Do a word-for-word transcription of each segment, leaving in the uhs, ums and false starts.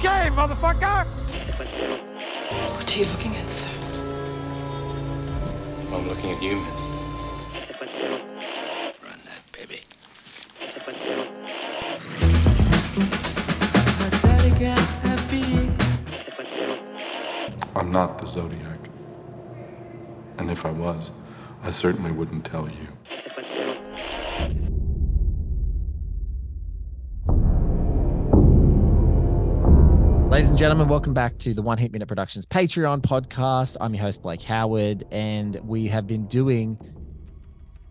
game, motherfucker! What are you looking at, sir? I'm looking at you, miss. Run that, baby. I'm not the Zodiac. And if I was, I certainly wouldn't tell you. Ladies and gentlemen, welcome back to the One Heat Minute Productions Patreon podcast. I'm your host, Blake Howard, and we have been doing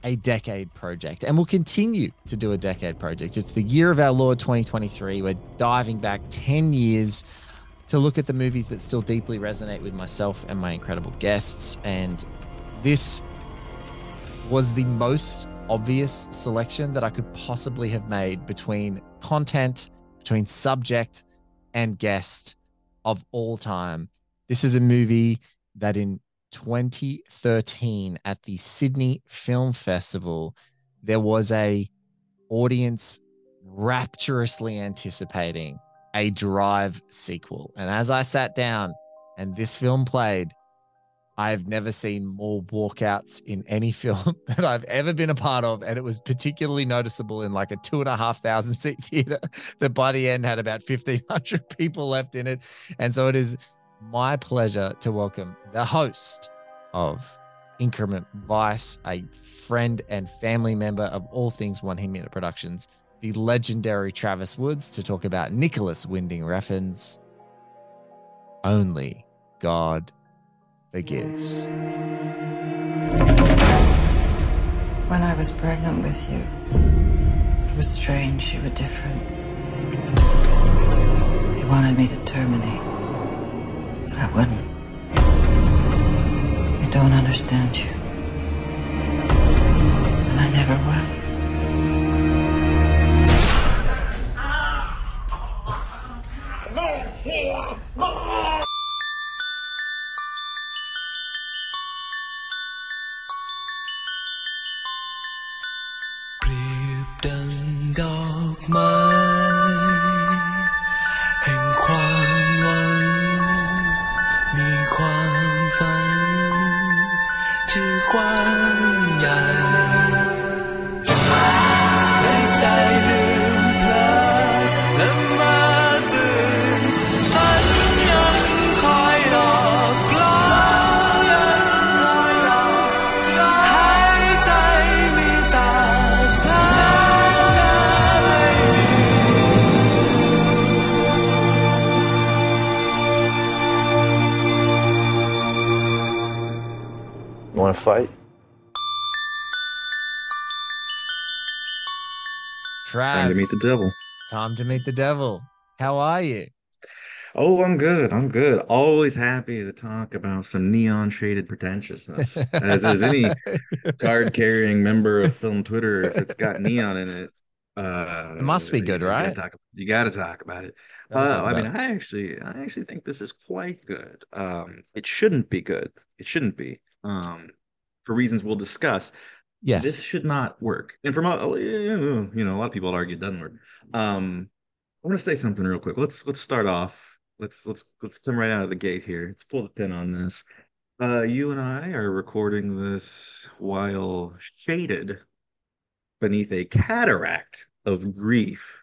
a decade project, and we'll continue to do a decade project. It's the year of our Lord twenty twenty-three. We're diving back ten years to look at the movies that still deeply resonate with myself and my incredible guests. And this was the most obvious selection that I could possibly have made between content, between subject, and guest of all time. This is a movie that in twenty thirteen at the Sydney Film Festival, there was a audience rapturously anticipating a Drive sequel. And as I sat down and this film played, I've never seen more walkouts in any film that I've ever been a part of. And it was particularly noticeable in like a two and a half thousand seat theater that by the end had about fifteen hundred people left in it. And so it is my pleasure to welcome the host of Increment Vice, a friend and family member of all things One Heat Minute Productions, the legendary Travis Woods, to talk about Nicholas Winding Refn's Only God Forgives. When I was pregnant with you, it was strange, you were different. They wanted me to terminate, but I wouldn't. I don't understand you, and I never will. Fight. Trav, time to meet the devil. Time to meet the devil. How are you? Oh, I'm good. I'm good. Always happy to talk about some neon shaded pretentiousness, as is any card carrying member of film Twitter. If it's got neon in it, uh, it must be good, you right? Gotta talk, you got to talk about it. Uh, talk I about mean, it. I actually, I actually think this is quite good. Um, it shouldn't be good. It shouldn't be. Um, For reasons we'll discuss, yes, this should not work. And from you know, a lot of people would argue it doesn't work. Um, I want to say something real quick. Let's let's start off. Let's let's let's come right out of the gate here. Let's pull the pin on this. Uh, you and I are recording this while shaded beneath a cataract of grief.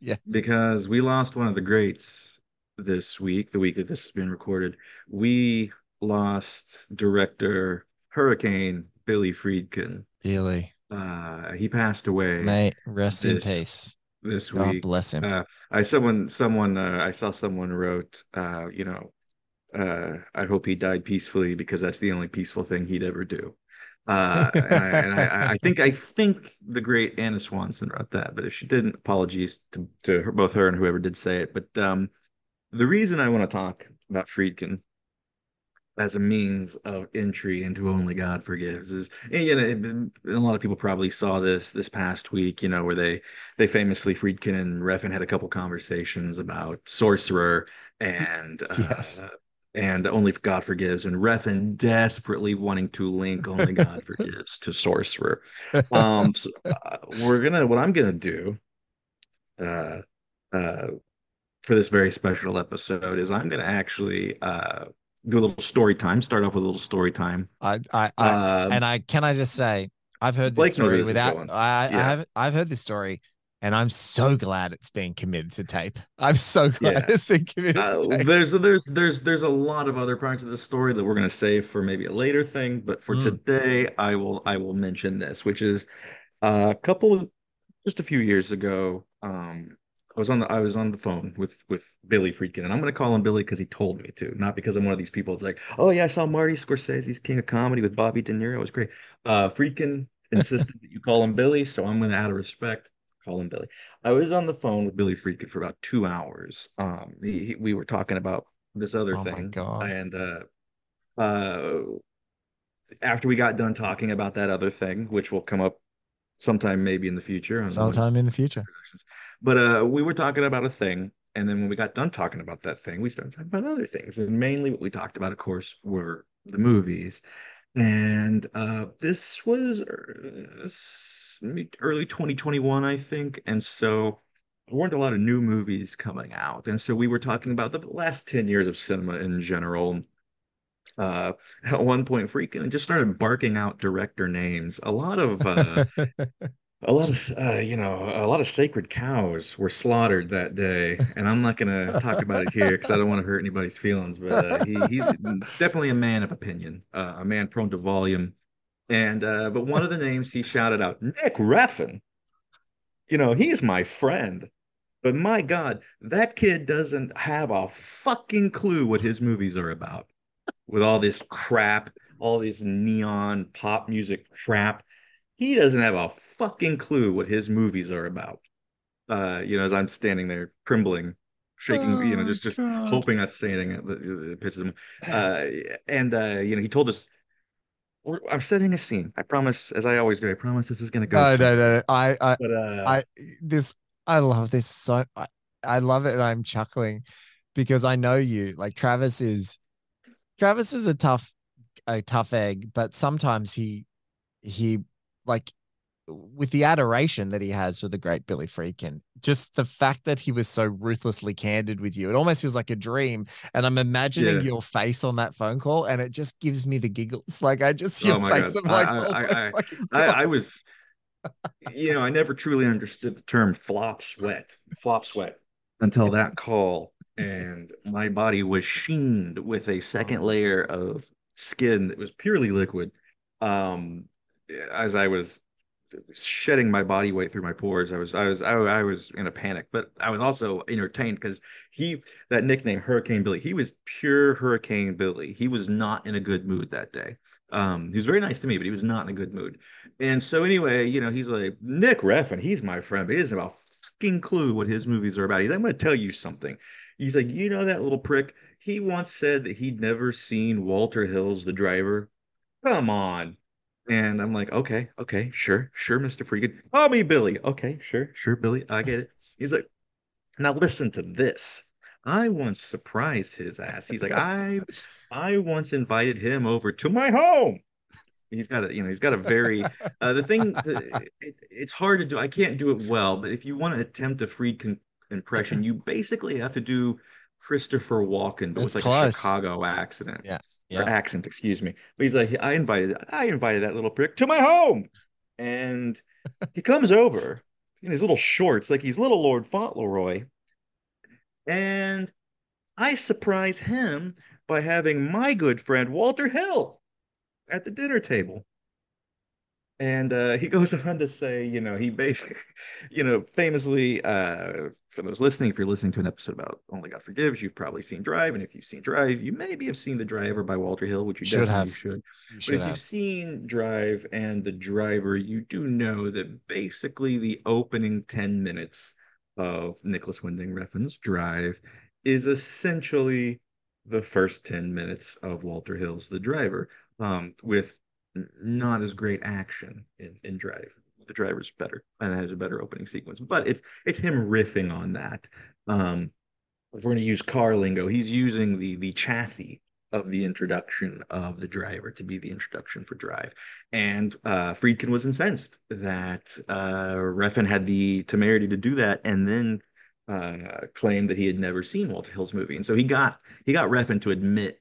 Yeah, because we lost one of the greats this week. The week that this has been recorded, we lost director Hurricane Billy Friedkin. Billy. Uh, he passed away. Mate, rest this, in peace. This God week. God bless him. Uh, I someone someone uh, I saw someone wrote, uh, you know, uh, I hope he died peacefully because that's the only peaceful thing he'd ever do. Uh, and I, and I, I think I think the great Anna Swanson wrote that, but if she didn't, apologies to, to her, both her and whoever did say it. But um, the reason I want to talk about Friedkin as a means of entry into Only God Forgives is, and, you know, it, and a lot of people probably saw this this past week, you know, where they they famously, Friedkin and Refn had a couple conversations about Sorcerer and yes. uh, and Only God Forgives, and Refn desperately wanting to link Only God Forgives to Sorcerer. Um, so, uh, we're gonna what I'm gonna do. Uh, uh, for this very special episode is I'm going to actually uh, do a little story time, start off with a little story time. I, I, I um, and I, can I just say, I've heard this Blake story without, I, yeah. I haven't, I've heard this story and I'm so glad it's being committed to tape. I'm so glad yeah. it's been committed uh, to tape. There's, there's, there's, there's a lot of other parts of the story that we're going to save for maybe a later thing, but for mm. today, I will, I will mention this, which is a couple of, just a few years ago, um, I was on the I was on the phone with with Billy Friedkin, and I'm going to call him Billy because he told me to, not because I'm one of these people that's like, oh yeah, I saw Marty Scorsese's King of Comedy with Bobby De Niro. It was great. Uh, Friedkin insisted that you call him Billy, so I'm going to, out of respect, call him Billy. I was on the phone with Billy Friedkin for about two hours. Um, he, he, we were talking about this other oh thing, my God. and uh, uh, after we got done talking about that other thing, which will come up sometime maybe in the future. Sometime in the future. But uh, we were talking about a thing, and then when we got done talking about that thing, we started talking about other things. And mainly what we talked about, of course, were the movies. And uh, this was early twenty twenty-one, I think. And so there weren't a lot of new movies coming out. And so we were talking about the last ten years of cinema in general. Uh, at one point, Friedkin just started barking out director names. A lot of, uh, a lot of, uh, you know, a lot of sacred cows were slaughtered that day. And I'm not going to talk about it here because I don't want to hurt anybody's feelings. But uh, he, he's definitely a man of opinion, uh, a man prone to volume. And uh, but one of the names he shouted out, Nick Refn. You know, he's my friend. But my God, that kid doesn't have a fucking clue what his movies are about. With all this crap, all this neon pop music crap, he doesn't have a fucking clue what his movies are about. Uh, you know, as I'm standing there trembling, shaking, oh, you know, just just God. hoping not to say anything that pisses him. Uh, and uh, you know, he told us, we're, "I'm setting a scene. I promise, as I always do. I promise this is going to go." No, soon. no, no. I, I, but, uh, I, this, I love this so. I, I love it, and I'm chuckling because I know you. Like Travis is. Travis is a tough, a tough egg, but sometimes he, he like with the adoration that he has for the great Billy Friedkin, just the fact that he was so ruthlessly candid with you, it almost feels like a dream. And I'm imagining yeah. your face on that phone call, and it just gives me the giggles. Like I just see oh your face. God. I'm like, I, I, oh I, I, I, I was, you know, I never truly understood the term flop sweat, flop sweat until that call. And my body was sheened with a second layer of skin that was purely liquid um as I was shedding my body weight through my pores. I was I was I, I was in a panic, but I was also entertained because he that nickname Hurricane Billy, he was pure Hurricane Billy. He was not in a good mood that day. Um he was very nice to me, but he was not in a good mood. And so anyway, you know, he's like, Nick Refn, he's my friend, but he doesn't have a fucking clue what his movies are about. He's like, I'm gonna tell you something. He's like, you know that little prick? He once said that he'd never seen Walter Hill's The Driver. Come on. And I'm like, okay, okay, sure, sure, Mister Friedkin. Call me Billy. Okay, sure, sure, Billy. I get it. He's like, now listen to this. I once surprised his ass. He's like, I I once invited him over to my home. He's got a, you know, he's got a very, uh, the thing, it, it's hard to do. I can't do it well, but if you want to attempt a Friedkin impression, you basically have to do Christopher Walken, but it's like close. a Chicago accident, yeah, yeah, or accent, excuse me. But he's like, I invited, I invited that little prick to my home, and he comes over in his little shorts, like he's little Lord Fauntleroy, and I surprise him by having my good friend Walter Hill at the dinner table. And uh, he goes on to say, you know, he basically, you know, famously, uh, for those listening, if you're listening to an episode about Only God Forgives, you've probably seen Drive. And if you've seen Drive, you maybe have seen The Driver by Walter Hill, which you should definitely have. should. You should but if have. you've seen Drive and The Driver, you do know that basically the opening ten minutes of Nicholas Winding Refn's Drive is essentially the first ten minutes of Walter Hill's The Driver, um, with not as great action in, in Drive. The Driver's better and has a better opening sequence, but it's it's him riffing on that. Um, if we're going to use car lingo, he's using the the chassis of the introduction of The Driver to be the introduction for Drive. And uh, Friedkin was incensed that uh, Refn had the temerity to do that and then uh, claimed that he had never seen Walter Hill's movie. And so he got he got Refn to admit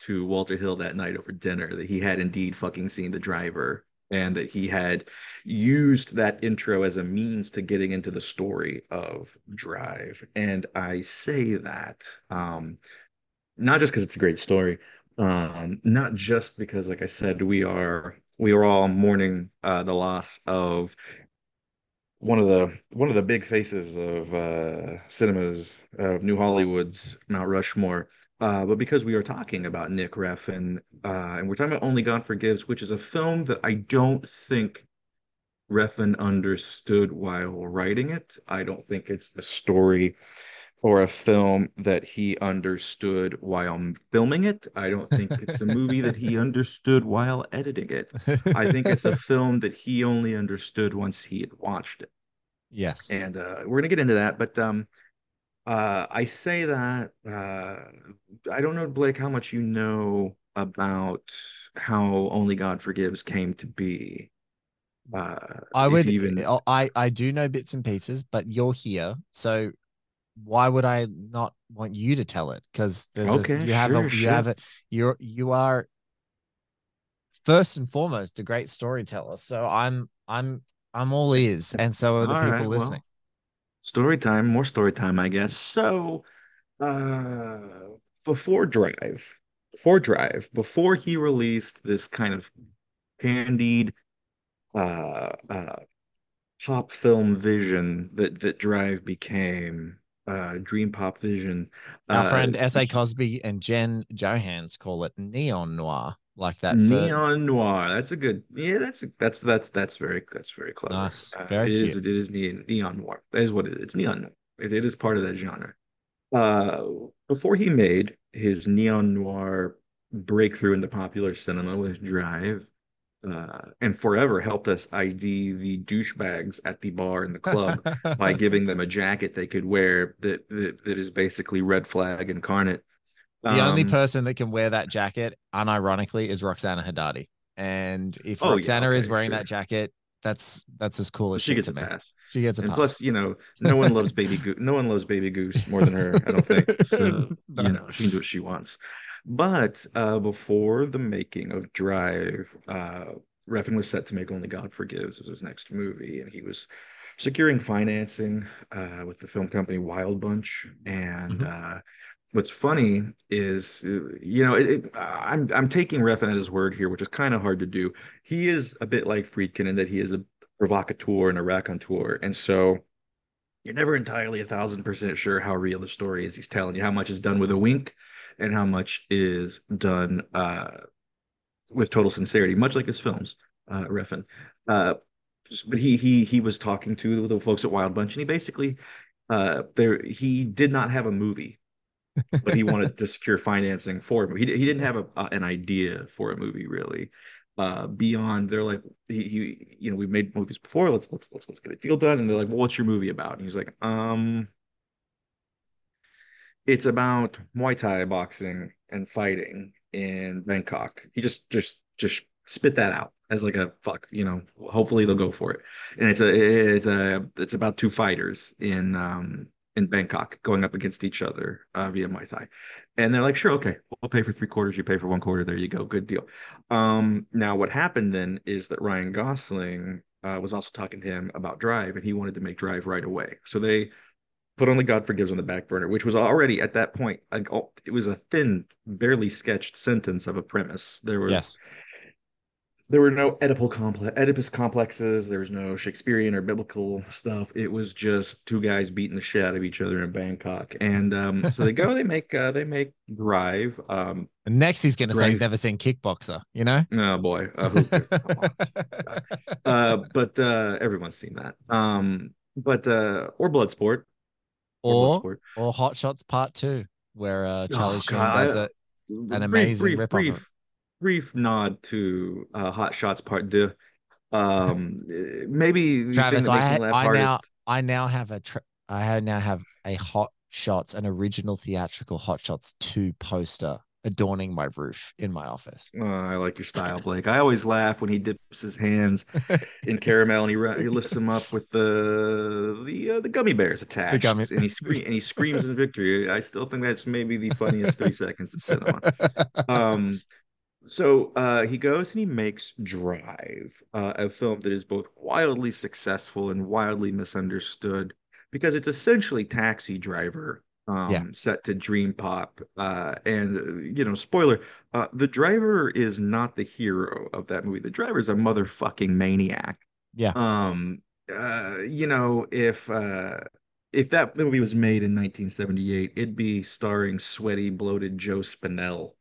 to Walter Hill that night over dinner that he had indeed fucking seen The Driver, and that he had used that intro as a means to getting into the story of Drive. And I say that um, not just because it's a great story, um, not just because, like I said, we are we are all mourning uh, the loss of one of the one of the big faces of uh, cinemas, of New Hollywood's Mount Rushmore. Uh, but because we are talking about Nick Refn, uh, and we're talking about Only God Forgives, which is a film that I don't think Refn understood while writing it. I don't think it's a story or a film that he understood while filming it. I don't think it's a movie that he understood while editing it. I think it's a film that he only understood once he had watched it. Yes. And uh, we're going to get into that, but... Um, Uh, I say that, uh, I don't know, Blake, how much you know about how Only God Forgives came to be. Uh, I would even, I, I do know bits and pieces, but you're here. So why would I not want you to tell it? Cause there's, okay, a, you sure, have, a, you sure. have it, you're, you are first and foremost a great storyteller. So I'm, I'm, I'm all ears. And so are the all people right, listening. Well. Story time, more story time, I guess. So, uh, before Drive, before Drive, before he released this kind of candied uh, uh, pop film vision that, that Drive became, uh, dream pop vision. Our uh, friend S A Cosby and Jen Johans call it neon noir, like that. Neon for... noir. That's a good. Yeah, that's that's that's that's very that's very clever. Nice. Very uh, it cute. is it is neon, neon noir. That is what it is. It's neon. It, it is part of that genre. Uh, before he made his neon noir breakthrough into popular cinema with Drive, uh, and forever helped us I D the douchebags at the bar and the club by giving them a jacket they could wear that that, that is basically red flag incarnate. The um, only person that can wear that jacket, unironically, is Roxana Haddadi. And if oh, Roxana yeah, okay, is wearing sure. that jacket, that's that's as cool as she shit gets to a me. pass. She gets a and pass. Plus, you know, no one loves Baby Goose. No one loves Baby Goose more than her, I don't think. So no. you know, she can do what she wants. But uh, before the making of Drive, uh, Refn was set to make Only God Forgives as his next movie, and he was securing financing uh, with the film company Wild Bunch, and. Mm-hmm. Uh, What's funny is, you know, it, it, I'm I'm taking Refn at his word here, which is kind of hard to do. He is a bit like Friedkin in that he is a provocateur and a raconteur. And so you're never entirely a thousand percent sure how real the story is he's telling you, how much is done with a wink and how much is done uh, with total sincerity, much like his films, uh, Refn. Uh, but he he he was talking to the folks at Wild Bunch, and he basically, uh, there he did not have a movie. But he wanted to secure financing for him. He he didn't have a, uh, an idea for a movie really. Uh, beyond they're like he, he you know we've made movies before. Let's let's let's let's get a deal done. And they're like, well, what's your movie about? And he's like, um, it's about Muay Thai boxing and fighting in Bangkok. He just just just spit that out as like a fuck. You know, hopefully they'll go for it. And it's a it's a it's about two fighters in um. in Bangkok going up against each other uh, via Muay Thai. And they're like, sure, okay, we'll pay for three quarters, you pay for one quarter, there you go, good deal. Um, now what happened then is that Ryan Gosling uh, was also talking to him about Drive, and he wanted to make Drive right away. So they put Only God Forgives on the back burner, which was already at that point, like oh, it was a thin, barely sketched sentence of a premise. There was... Yes. There were no Oedipal complex, Oedipus complexes. There was no Shakespearean or biblical stuff. It was just two guys beating the shit out of each other in Bangkok. And um, so they go. They make. Uh, they make Drive. Um, and next, he's going to say he's never seen Kickboxer. You know? Oh boy. Uh, who, uh, but uh, everyone's seen that. Um, but uh, or Bloodsport. Or or, Bloodsport. or Hot Shots Part Two, where uh, Charlie oh, Sheen does a, an brief, amazing brief, rip brief. Of Brief nod to uh, Hot Shots Part Deux. Um, maybe Travis, I, had, I now I now have a tra- I now have a Hot Shots, an original theatrical Hot Shots two poster adorning my roof in my office. Oh, I like your style, Blake. I always laugh when he dips his hands in caramel and he, he lifts them up with the the uh, the gummy bears attached, the gummy- and he screams and he screams in victory. I still think that's maybe the funniest three seconds in cinema. Um, so uh, he goes and he makes Drive, uh, a film that is both wildly successful and wildly misunderstood because it's essentially Taxi Driver. Um, yeah. Set to dream pop, uh, and you know, spoiler, uh, the driver is not the hero of that movie. The driver is a motherfucking maniac. Yeah. Um. Uh. You know, if uh, if that movie was made in nineteen seventy-eight, it'd be starring sweaty, bloated Joe Spinell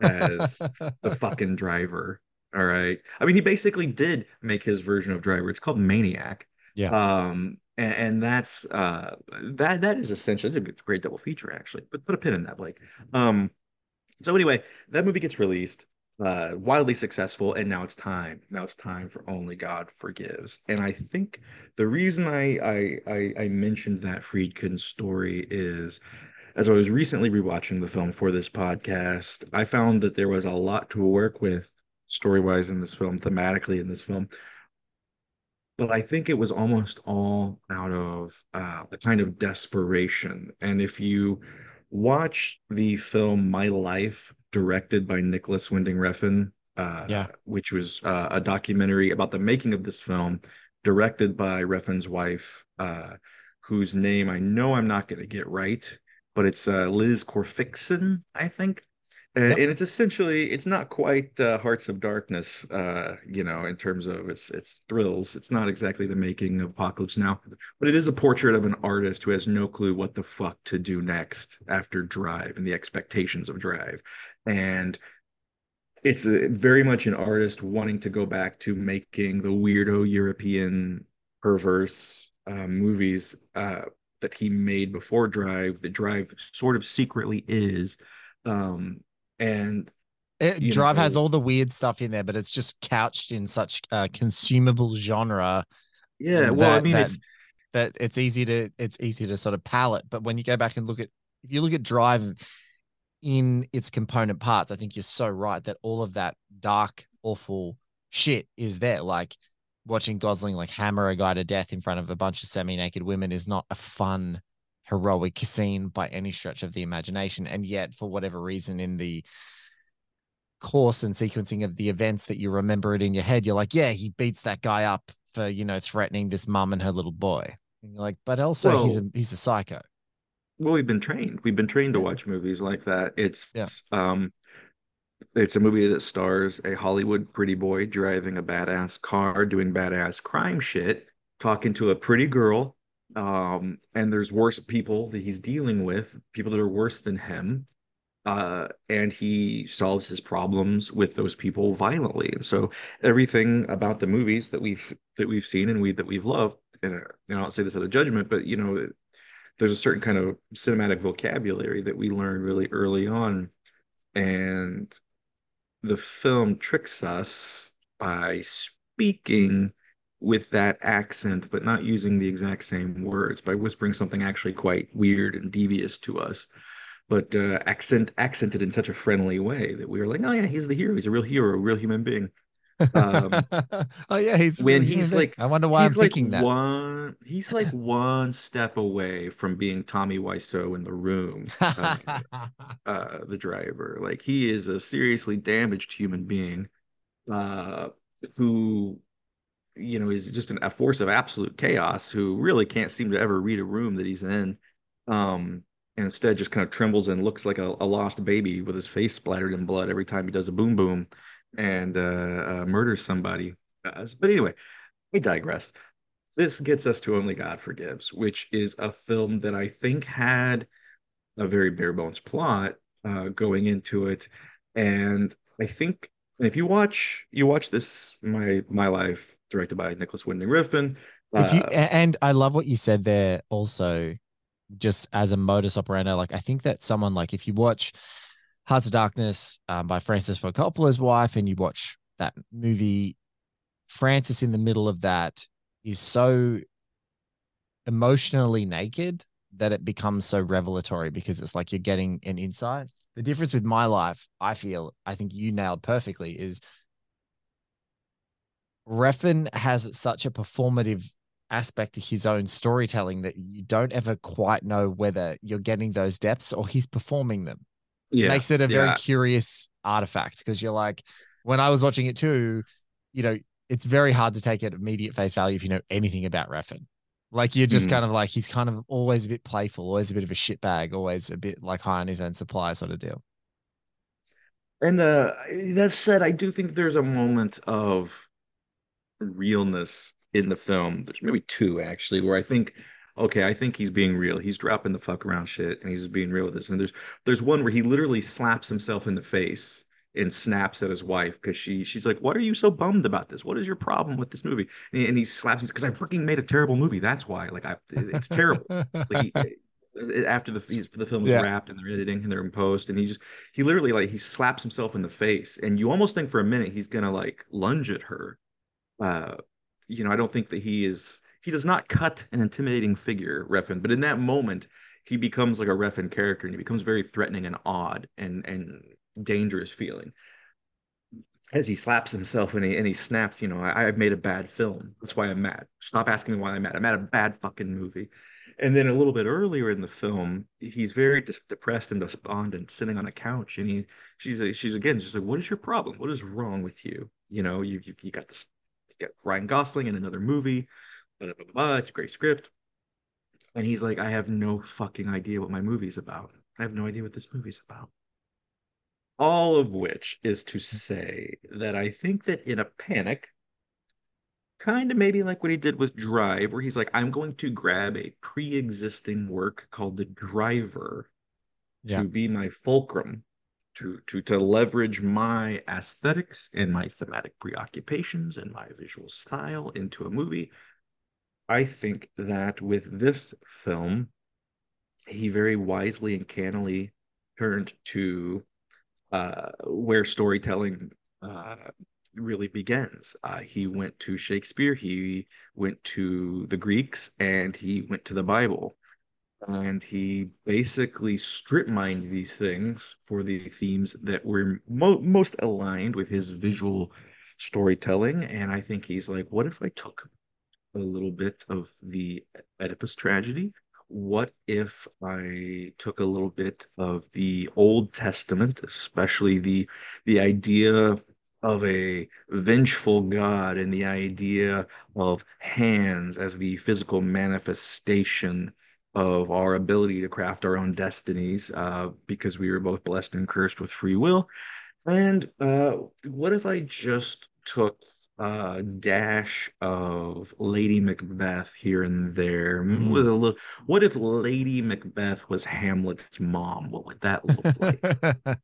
as the fucking driver. All right. I mean, he basically did make his version of Driver. It's called Maniac. Yeah. Um. And, and that's uh, that. That is essential. It's a great double feature, actually. But put a pin in that, Blake. Um, so anyway, that movie gets released, uh, wildly successful, and now it's time. Now it's time for Only God Forgives. And I think the reason I I I, I mentioned that Friedkin story is, as I was recently rewatching the film for this podcast, I found that there was a lot to work with story-wise in this film, thematically in this film. But I think it was almost all out of uh, a kind of desperation. And if you watch the film My Life, directed by Nicholas Winding Refn, uh, yeah. which was uh, a documentary about the making of this film, directed by Refn's wife, uh, whose name I know I'm not going to get right, but it's uh, Liz Corfixon, I think. And, yep. and it's essentially, it's not quite uh, Hearts of Darkness, uh, you know, in terms of its its thrills. It's not exactly the making of Apocalypse Now, but it is a portrait of an artist who has no clue what the fuck to do next after Drive and the expectations of Drive. And it's a, very much an artist wanting to go back to making the weirdo European perverse uh, movies uh, that he made before Drive. The Drive sort of secretly is. Um, And it, Drive know, has all the weird stuff in there, but it's just couched in such a uh, consumable genre. Yeah, well, that, I mean, that, it's that it's easy to it's easy to sort of palette. But when you go back and look at if you look at Drive in its component parts, I think you're so right that all of that dark, awful shit is there. Like watching Gosling like hammer a guy to death in front of a bunch of semi-naked women is not a fun heroic scene by any stretch of the imagination, and yet for whatever reason in the course and sequencing of the events that you remember it in your head, you're like, yeah, he beats that guy up for, you know, threatening this mum and her little boy, and you're like, but also well, he's a he's a psycho. Well, we've been trained we've been trained to watch movies like that. It's yeah. um it's a movie that stars a Hollywood pretty boy driving a badass car, doing badass crime shit, talking to a pretty girl. Um, and there's worse people that he's dealing with, people that are worse than him, uh, and he solves his problems with those people violently. And so everything about the movies that we've that we've seen and we that we've loved, and, and I'll say this out of judgment, but you know, there's a certain kind of cinematic vocabulary that we learned really early on, and the film tricks us by speaking with that accent, but not using the exact same words, by whispering something actually quite weird and devious to us, but uh, accent accented in such a friendly way that we were like, oh yeah, he's the hero. He's a real hero, a real human being. Um, oh yeah, he's when he's being. Like, I wonder why he's I'm like thinking that. One, he's like one step away from being Tommy Wiseau in The Room, uh, uh, the driver. Like he is a seriously damaged human being uh, who. You know, he's just an, a force of absolute chaos who really can't seem to ever read a room that he's in, um, and instead just kind of trembles and looks like a, a lost baby with his face splattered in blood every time he does a boom boom and uh, uh, murders somebody. Uh, but anyway, we digress. This gets us to Only God Forgives, which is a film that I think had a very bare bones plot uh, going into it, and I think if you watch you watch this my my life. Directed by Nicholas Winding Refn. Uh, you, and I love what you said there also, just as a modus operandi. Like, I think that someone, like, if you watch Hearts of Darkness um, by Francis Ford Coppola's wife, and you watch that movie, Francis in the middle of that is so emotionally naked that it becomes so revelatory, because it's like you're getting an insight. The difference with My Life, I feel, I think you nailed perfectly, is Refn has such a performative aspect to his own storytelling that you don't ever quite know whether you're getting those depths or he's performing them. Yeah, it makes it a yeah. very curious artifact, because you're like, when I was watching it too, you know, it's very hard to take it immediate face value if you know anything about Refn. Like you're just mm. kind of like, he's kind of always a bit playful, always a bit of a shitbag, always a bit like high on his own supply sort of deal. And uh, that said, I do think there's a moment of realness in the film. There's maybe two actually, where I think, okay, I think he's being real. He's dropping the fuck around shit and he's being real with this. And there's there's one where he literally slaps himself in the face and snaps at his wife because she she's like, what are you so bummed about this? What is your problem with this movie? And, and he slaps him because I fucking made a terrible movie. That's why. Like, I, it's terrible. Like, he, after the the film is yeah. wrapped and they're editing and they're in post, and he just he literally like he slaps himself in the face, and you almost think for a minute he's gonna like lunge at her. Uh, you know, I don't think that he is. He does not cut an intimidating figure, Refn, but in that moment he becomes like a Refn character, and he becomes very threatening and odd and and. dangerous feeling as he slaps himself and he, and he snaps, you know, I, I've made a bad film. That's why I'm mad. Stop asking me why I'm mad. I'm at a bad fucking movie. And then a little bit earlier in the film, he's very de- depressed and despondent, sitting on a couch. And he, she's, she's again, she's like, what is your problem? What is wrong with you? You know, you, you, you got this, you got Ryan Gosling in another movie, blah, blah, blah, blah. It's a great script. And he's like, I have no fucking idea what my movie's about. I have no idea what this movie's about. All of which is to say that I think that in a panic, kind of maybe like what he did with Drive, where he's like, I'm going to grab a pre-existing work called The Driver yeah. to be my fulcrum, to, to, to leverage my aesthetics and my thematic preoccupations and my visual style into a movie. I think that with this film, he very wisely and cannily turned to Uh, where storytelling uh, really begins. Uh, he went to Shakespeare, he went to the Greeks, and he went to the Bible. And he basically strip mined these things for the themes that were mo- most aligned with his visual storytelling. And I think he's like, what if I took a little bit of the Oedipus tragedy? What if I took a little bit of the Old Testament, especially the the idea of a vengeful God and the idea of hands as the physical manifestation of our ability to craft our own destinies, uh, because we were both blessed and cursed with free will? And uh, what if I just took a dash of Lady Macbeth here and there with a little, what if Lady Macbeth was Hamlet's mom? What would that look like? and,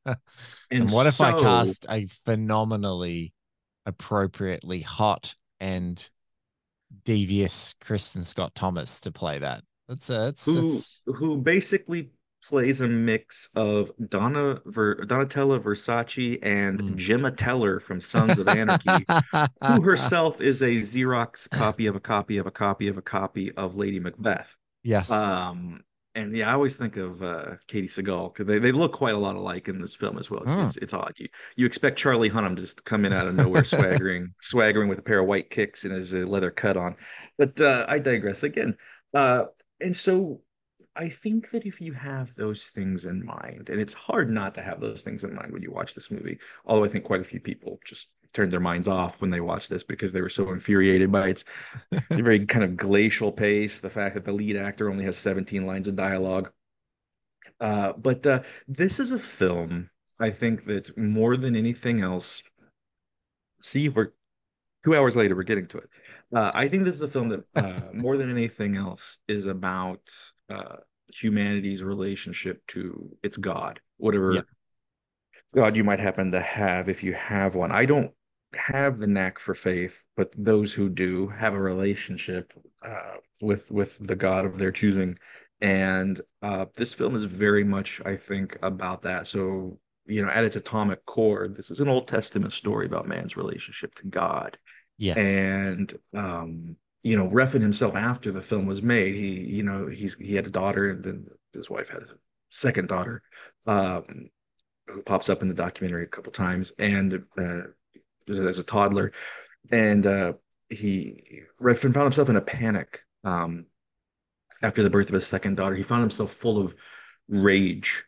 and what so, if I cast a phenomenally appropriately hot and devious Kristen Scott Thomas to play that? That's a, it's, who, it's... who basically plays a mix of Donna Ver, Donatella Versace and mm. Gemma Teller from Sons of Anarchy, who herself is a Xerox copy of a copy of a copy of a copy of Lady Macbeth. Yes. Um, and yeah, I always think of uh, Katie Sagal, because they, they look quite a lot alike in this film as well. It's, mm. it's, it's odd. You, you expect Charlie Hunnam to just come in out of nowhere swaggering, swaggering with a pair of white kicks and his leather cut on. But uh, I digress again. Uh, and so... I think that if you have those things in mind, and it's hard not to have those things in mind when you watch this movie, although I think quite a few people just turned their minds off when they watched this because they were so infuriated by its very kind of glacial pace, the fact that the lead actor only has seventeen lines of dialogue. Uh, but uh, this is a film, I think, that more than anything else, see, we're two hours later, we're getting to it. Uh, I think this is a film that uh, more than anything else is about uh, humanity's relationship to its God, whatever yeah. God you might happen to have, if you have one. I don't have the knack for faith, but those who do have a relationship uh, with with the God of their choosing. And uh, this film is very much, I think, about that. So, you know, at its atomic core, this is an Old Testament story about man's relationship to God. Yes. And um, you know, Refn himself, after the film was made, he, you know, he's he had a daughter, and then his wife had a second daughter, um, who pops up in the documentary a couple times, and uh, as a toddler, and uh, he Refn found himself in a panic um, after the birth of his second daughter. He found himself full of rage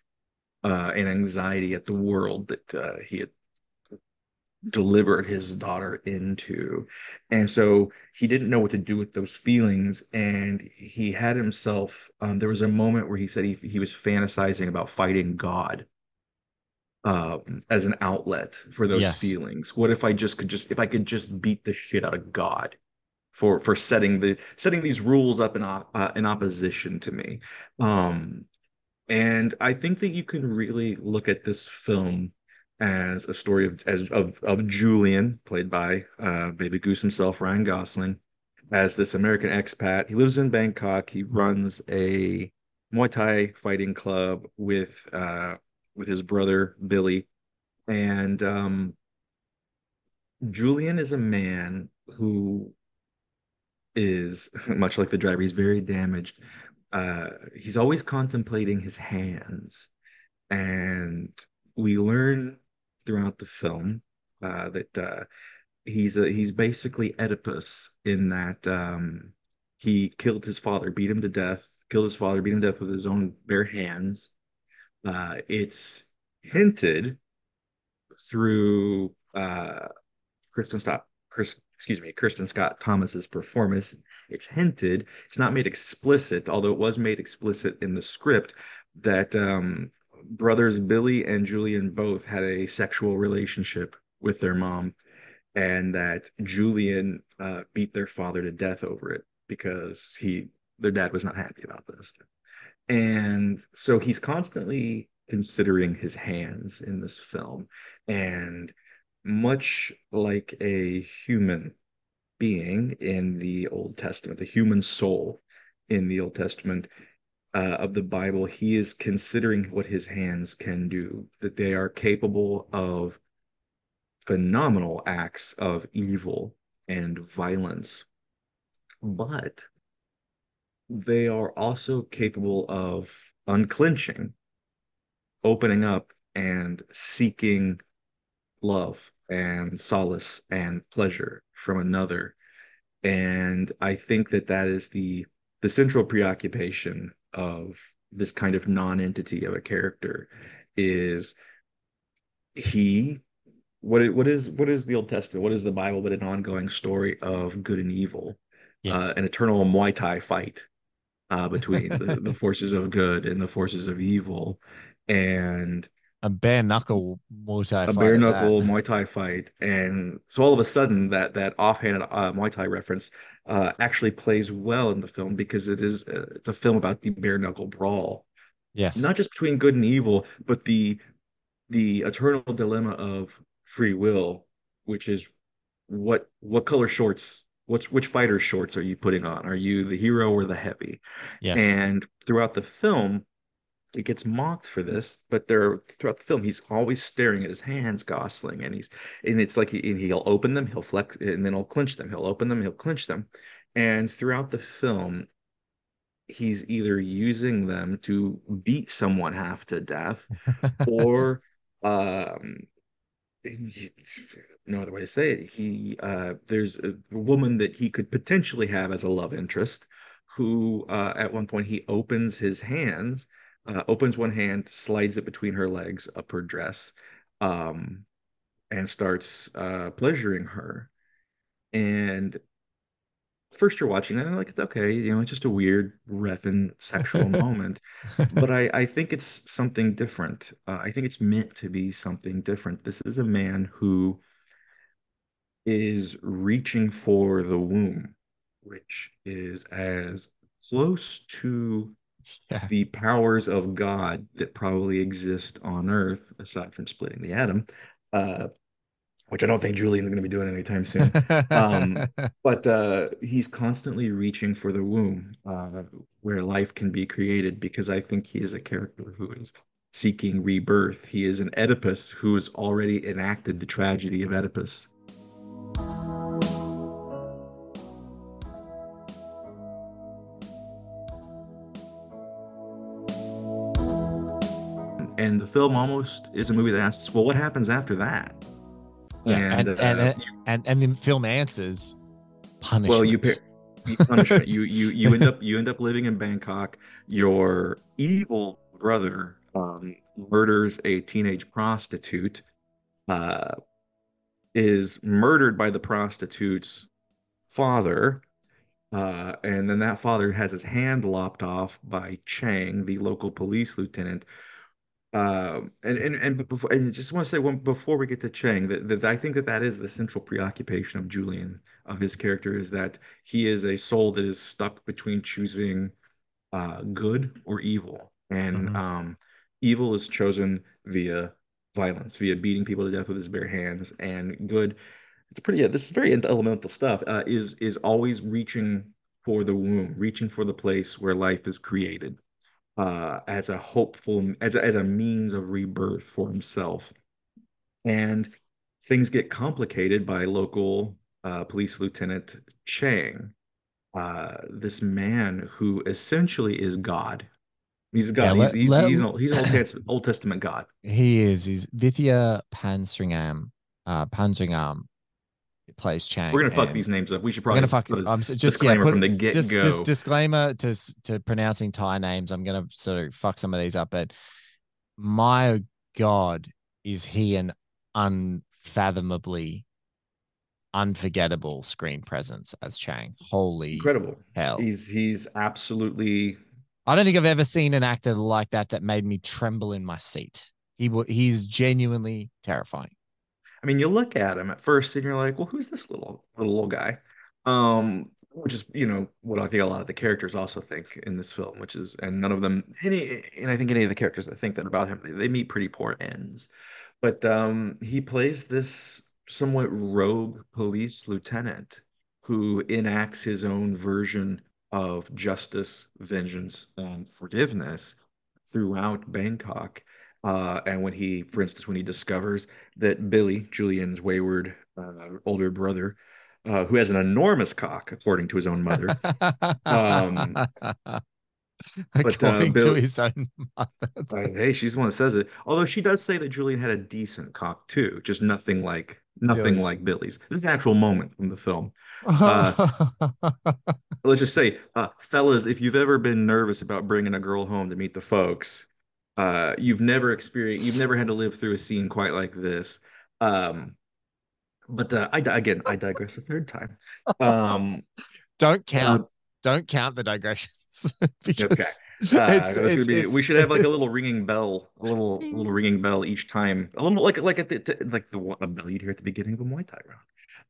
uh, and anxiety at the world that uh, he had delivered his daughter into. And so he didn't know what to do with those feelings, and he had himself um there was a moment where he said he, he was fantasizing about fighting God um as an outlet for those yes. feelings. What if I just could just if I could just beat the shit out of God for for setting the setting these rules up in uh, in opposition to me. Um and I think that you can really look at this film as a story of as of of Julian, played by uh, Baby Goose himself, Ryan Gosling, as this American expat. He lives in Bangkok. He runs a Muay Thai fighting club with uh, with his brother Billy, and um, Julian is a man who is much like the driver. He's very damaged. Uh, he's always contemplating his hands, and we learn throughout the film uh, that uh, he's a, he's basically Oedipus, in that um, he killed his father, beat him to death, killed his father, beat him to death with his own bare hands. Uh, it's hinted through uh, Kristen Scott, Chris, excuse me, Kristen Scott Thomas's performance. It's hinted. It's not made explicit, although it was made explicit in the script that. Um, Brothers Billy and Julian both had a sexual relationship with their mom, and that Julian uh, beat their father to death over it because he their dad was not happy about this. And so he's constantly considering his hands in this film, and much like a human being in the Old Testament, the human soul in the Old Testament, Uh, of the Bible, he is considering what his hands can do, that they are capable of phenomenal acts of evil and violence, but they are also capable of unclenching, opening up, and seeking love and solace and pleasure from another. And I think that that is the the central preoccupation of this kind of non-entity of a character. Is he what what is what is the Old Testament, what is the Bible, but an ongoing story of good and evil, yes. uh, an eternal Muay Thai fight uh between the, the forces of good and the forces of evil, and a bare knuckle Muay Thai a fight bare knuckle Muay Thai fight. And so all of a sudden that that offhand uh, Muay Thai reference Uh, actually plays well in the film, because it is uh, it's a film about the bare knuckle brawl, yes, not just between good and evil, but the the eternal dilemma of free will, which is what what color shorts, which which fighter shorts are you putting on? Are you the hero or the heavy? Yes. And throughout the film, it gets mocked for this, but there throughout the film, he's always staring at his hands, Gosling, and he's and it's like he, and he'll open them, he'll flex, and then he'll clench them. He'll open them, he'll clench them, and throughout the film, he's either using them to beat someone half to death, or um, no other way to say it. He uh, there's a woman that he could potentially have as a love interest, who uh, at one point he opens his hands. Uh, opens one hand, slides it between her legs up her dress, um, and starts uh, pleasuring her. And first you're watching that and like, it's okay, you know, it's just a weird Refn sexual moment. But I, I think it's something different. Uh, I think it's meant to be something different. This is a man who is reaching for the womb, which is as close to yeah. the powers of God that probably exist on Earth, aside from splitting the atom, uh, which I don't think Julian's going to be doing anytime soon. um, but uh, he's constantly reaching for the womb uh, where life can be created, because I think he is a character who is seeking rebirth. He is an Oedipus who has already enacted the tragedy of Oedipus. And the film almost is a movie that asks, well, what happens after that? Yeah, and, and, uh, and, and and then film answers punishment. Well, you, you punishment. you you you end up you end up living in Bangkok. Your evil brother um, murders a teenage prostitute. Uh, is murdered by the prostitute's father, uh, and then that father has his hand lopped off by Chang, the local police lieutenant. Uh, and and and before, and I just want to say one before we get to Chang, that, that I think that that is the central preoccupation of Julian, of his character, is that he is a soul that is stuck between choosing uh, good or evil, and mm-hmm. um, evil is chosen via violence, via beating people to death with his bare hands, and good, it's pretty. Yeah, this is very elemental stuff. Uh, is is always reaching for the womb, reaching for the place where life is created. Uh, as a hopeful, as a, as a means of rebirth for himself. And things get complicated by local uh, police lieutenant Chang, uh, this man who essentially is God. He's a God. Yeah, he's, let, he's, let, he's, an, he's an Old Testament, Old Testament God. He is. He's Vithya Pansringham. Uh, Pansringham plays Chang. We're gonna fuck these names up. We should probably. We're gonna fuck. I'm so, just disclaimer yeah, put, from the get just, go. Just disclaimer to to pronouncing Thai names. I'm gonna sort of fuck some of these up, but my God, is he an unfathomably unforgettable screen presence as Chang? Holy incredible hell! He's he's absolutely. I don't think I've ever seen an actor like that that made me tremble in my seat. He he's genuinely terrifying. I mean, you look at him at first and you're like, well, who's this little little, little guy? Um, which is, you know, what I think a lot of the characters also think in this film, which is, and none of them, any, and I think any of the characters that think that about him, they, they meet pretty poor ends. But um, he plays this somewhat rogue police lieutenant who enacts his own version of justice, vengeance, and forgiveness throughout Bangkok. Uh, and when he, for instance, when he discovers that Billy, Julian's wayward uh, older brother, uh, who has an enormous cock, according to his own mother, um, according but, uh, Bill, to his own mother. Like, hey, she's the one that says it. Although she does say that Julian had a decent cock too, just nothing like nothing Billy's. like Billy's. This is an actual moment from the film. Uh, let's just say, uh, fellas, if you've ever been nervous about bringing a girl home to meet the folks. Uh, you've never experienced, you've never had to live through a scene quite like this. Um, but uh, I, again, I digress a third time. Um, don't count, uh, don't count the digressions. Because okay. Uh, it's, it's, be, it's, we should have like a little ringing bell, a little little ringing bell each time, a little like like at the to, like the one bell you'd hear at the beginning of a Muay Thai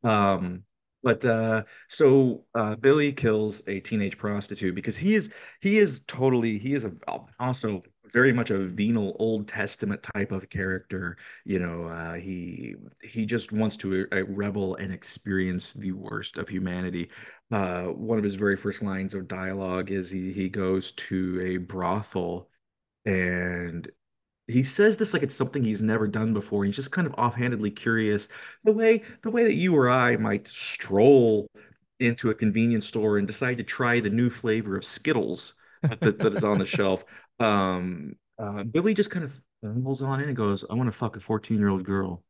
round. Um, But uh, so uh, Billy kills a teenage prostitute because he is he is totally he is a, also very much a venal Old Testament type of character. You know, uh, he he just wants to uh, revel and experience the worst of humanity. Uh, one of his very first lines of dialogue is he he goes to a brothel and. He says this like it's something he's never done before. He's just kind of offhandedly curious. The way the way that you or I might stroll into a convenience store and decide to try the new flavor of Skittles that, that is on the shelf. Um, uh, Billy just kind of stumbles on in and goes, I want to fuck a fourteen-year-old girl.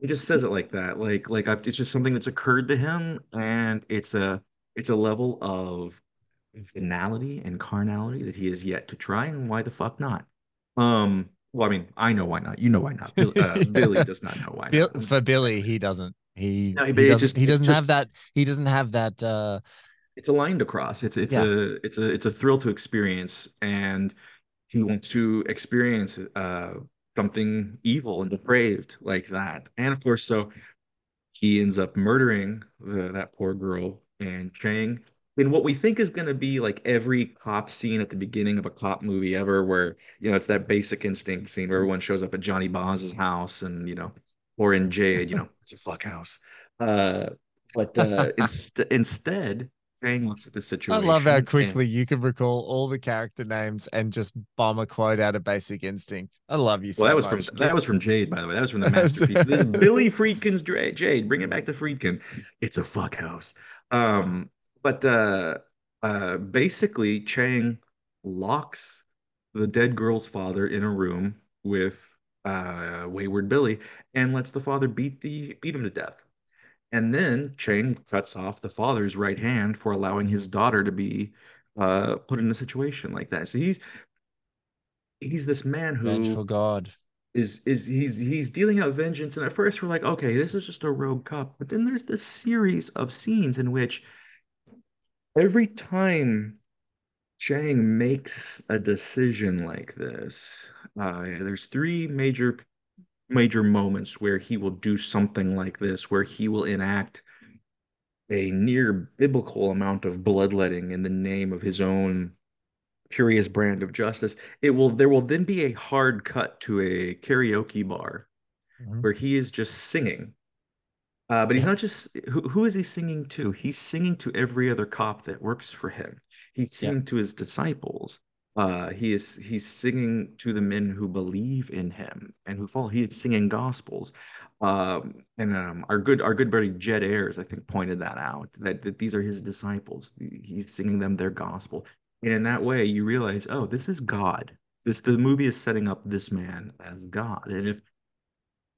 He just says it like that. Like, like I've, it's just something that's occurred to him, and it's a it's a level of venality and carnality that he has yet to try, and why the fuck not? Um Well, I mean, I know why not. You know why not. Bill, uh, yeah. Billy does not know why Bill, not. For Billy, he doesn't. He, no, he doesn't, just, he doesn't just, have that. He doesn't have that. Uh... It's a line to cross. It's it's yeah. a it's a it's a thrill to experience, and he wants to experience uh, something evil and depraved like that. And of course, so he ends up murdering the, that poor girl and Chang in what we think is going to be like every cop scene at the beginning of a cop movie ever, where, you know, it's that Basic Instinct scene where everyone shows up at Johnny Bond's house and, you know, or in Jade, you know, it's a fuck house. Uh, but uh, inst instead, Chang looks at the situation. I love how quickly and, you can recall all the character names and just bomb a quote out of Basic Instinct. I love you so well, that was much. From, that was from Jade, by the way. That was from the masterpiece. This is Billy Friedkin's Jade. Bring it back to Friedkin. It's a fuck house. Um, But uh, uh, basically, Chang locks the dead girl's father in a room with uh, wayward Billy and lets the father beat the beat him to death. And then Chang cuts off the father's right hand for allowing his daughter to be uh, put in a situation like that. So he's he's this man who vengeful god. Is is he's he's dealing out vengeance, and at first we're like, okay, this is just a rogue cop. But then there's this series of scenes in which every time Chang makes a decision like this, uh, there's three major major moments where he will do something like this, where he will enact a near biblical amount of bloodletting in the name of his own curious brand of justice. It will there will then be a hard cut to a karaoke bar, mm-hmm. where he is just singing, uh but he's not just who, who is he singing to? He's singing to every other cop that works for him. He's singing yeah. to his disciples. Uh he is he's singing to the men who believe in him and who follow. He is singing gospels. Um and um our good our good buddy Jed Ayers, I think, pointed that out, that, that these are his disciples. He's singing them their gospel. And in that way, you realize, oh, this is God. This the movie is setting up this man as God. And if,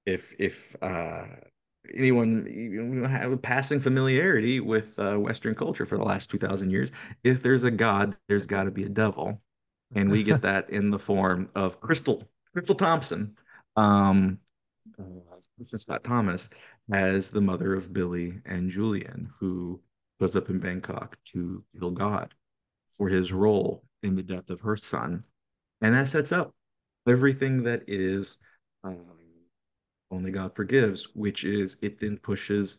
if, if uh, anyone you know, have a passing familiarity with uh, Western culture for the last two thousand years, if there's a God, there's got to be a devil, and we get that in the form of Crystal Crystal Thompson, um, uh, Kristen Scott Thomas, as the mother of Billy and Julian, who goes up in Bangkok to kill God for his role in the death of her son. And that sets up everything that is um, Only God Forgives, which is, it then pushes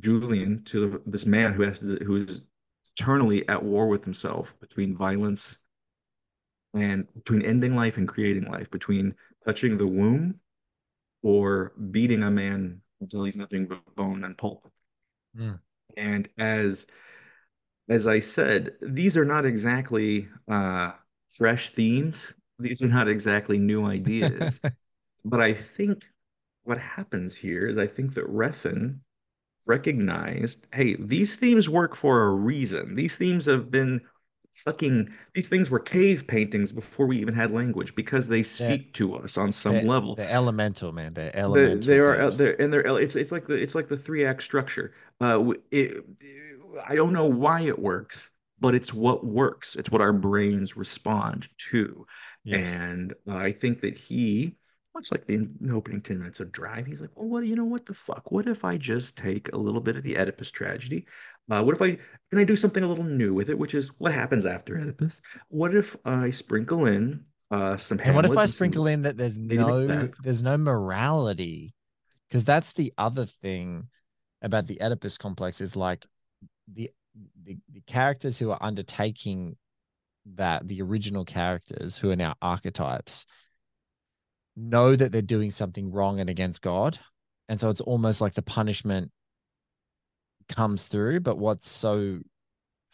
Julian to the, this man who has to, who is eternally at war with himself between violence and between ending life and creating life, between touching the womb or beating a man until he's nothing but bone and pulp. Mm. And as As I said, these are not exactly uh, fresh themes. These are not exactly new ideas. But I think what happens here is I think that Refn recognized, hey, these themes work for a reason. These themes have been fucking, these things were cave paintings before we even had language, because they speak yeah. to us on some they're, level. They're elemental, man. They're elemental. They, they are, they're, and they're, it's, it's like the, it's like the three act structure. Uh, it, it, I don't know why it works, but it's what works. It's what our brains respond to. Yes. And uh, I think that he, much like the opening ten minutes of Drive, he's like, well, what, you know, what the fuck? What if I just take a little bit of the Oedipus tragedy? Uh, what if I, can I do something a little new with it, which is what happens after Oedipus? What if I sprinkle in uh, some Hamlet? And what if I sprinkle in that there's no, there's no morality? Because that's the other thing about the Oedipus complex, is like, The, the the characters who are undertaking that, the original characters who are now archetypes, know that they're doing something wrong and against God. And so it's almost like the punishment comes through. But what's so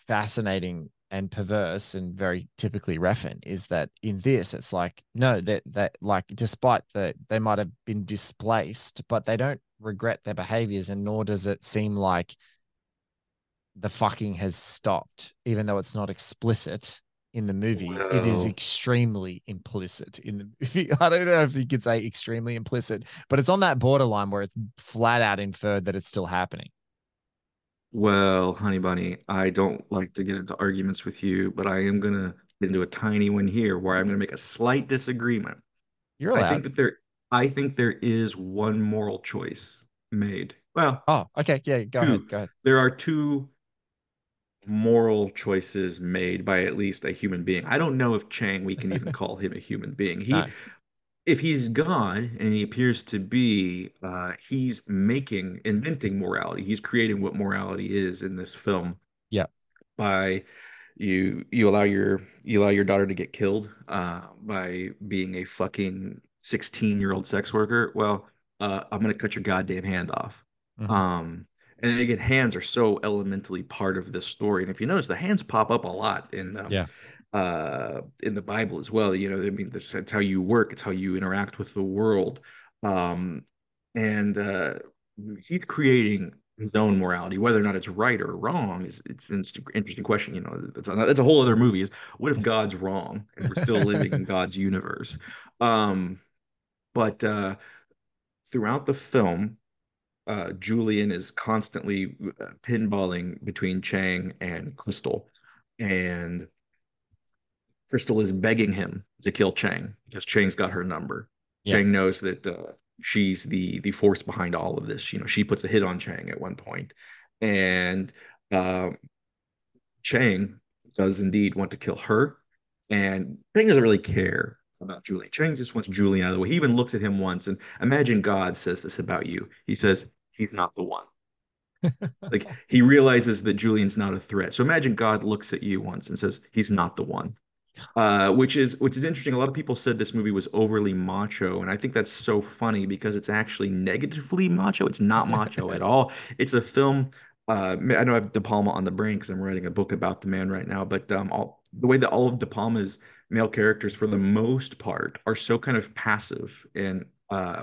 fascinating and perverse and very typically Refn is that in this, it's like, no, that, that like, despite that they might have been displaced, but they don't regret their behaviors, and nor does it seem like the fucking has stopped, even though it's not explicit in the movie. Whoa. It is extremely implicit in the movie. I don't know if you could say extremely implicit, but it's on that borderline where it's flat out inferred that it's still happening. Well, honey bunny, I don't like to get into arguments with you, but I am going to get into a tiny one here where I'm going to make a slight disagreement. You're allowed. I think that there, I think there is one moral choice made. Well, oh, okay. Yeah, go two. ahead. Go ahead. There are two moral choices made by at least a human being. I don't know if Chang, we can even call him a human being. He, no. If he's God, and he appears to be, uh, he's making, inventing morality. He's creating what morality is in this film. Yeah. By you, you allow your, you allow your daughter to get killed uh, by being a fucking sixteen year old sex worker. Well, uh, I'm going to cut your goddamn hand off. Mm-hmm. Um, And again, hands are so elementally part of this story. And if you notice, the hands pop up a lot in the yeah. uh, in the Bible as well. You know, I mean, that's, that's how you work. It's how you interact with the world. Um, and uh, he's creating his own morality, whether or not it's right or wrong. Is it's an interesting question. You know, that's a, that's a whole other movie. Is what if God's wrong and we're still living in God's universe? Um, But uh, throughout the film, uh, Julian is constantly pinballing between Chang and Crystal. And Crystal is begging him to kill Chang because Chang's got her number. Yeah. Chang knows that uh, she's the the force behind all of this. You know, she puts a hit on Chang at one point. And uh, Chang does indeed want to kill her. And Chang doesn't really care about Julian. Chang just wants Julian out of the way. He even looks at him once, and imagine God says this about you. He says, he's not the one. Like, he realizes that Julian's not a threat. So imagine God looks at you once and says, he's not the one. Uh, which is which is interesting. A lot of people said this movie was overly macho, and I think that's so funny because it's actually negatively macho. It's not macho at all. It's a film. Uh, I know I have De Palma on the brain because I'm writing a book about the man right now. But um, all, the way that all of De Palma's male characters, for the most part, are so kind of passive and uh,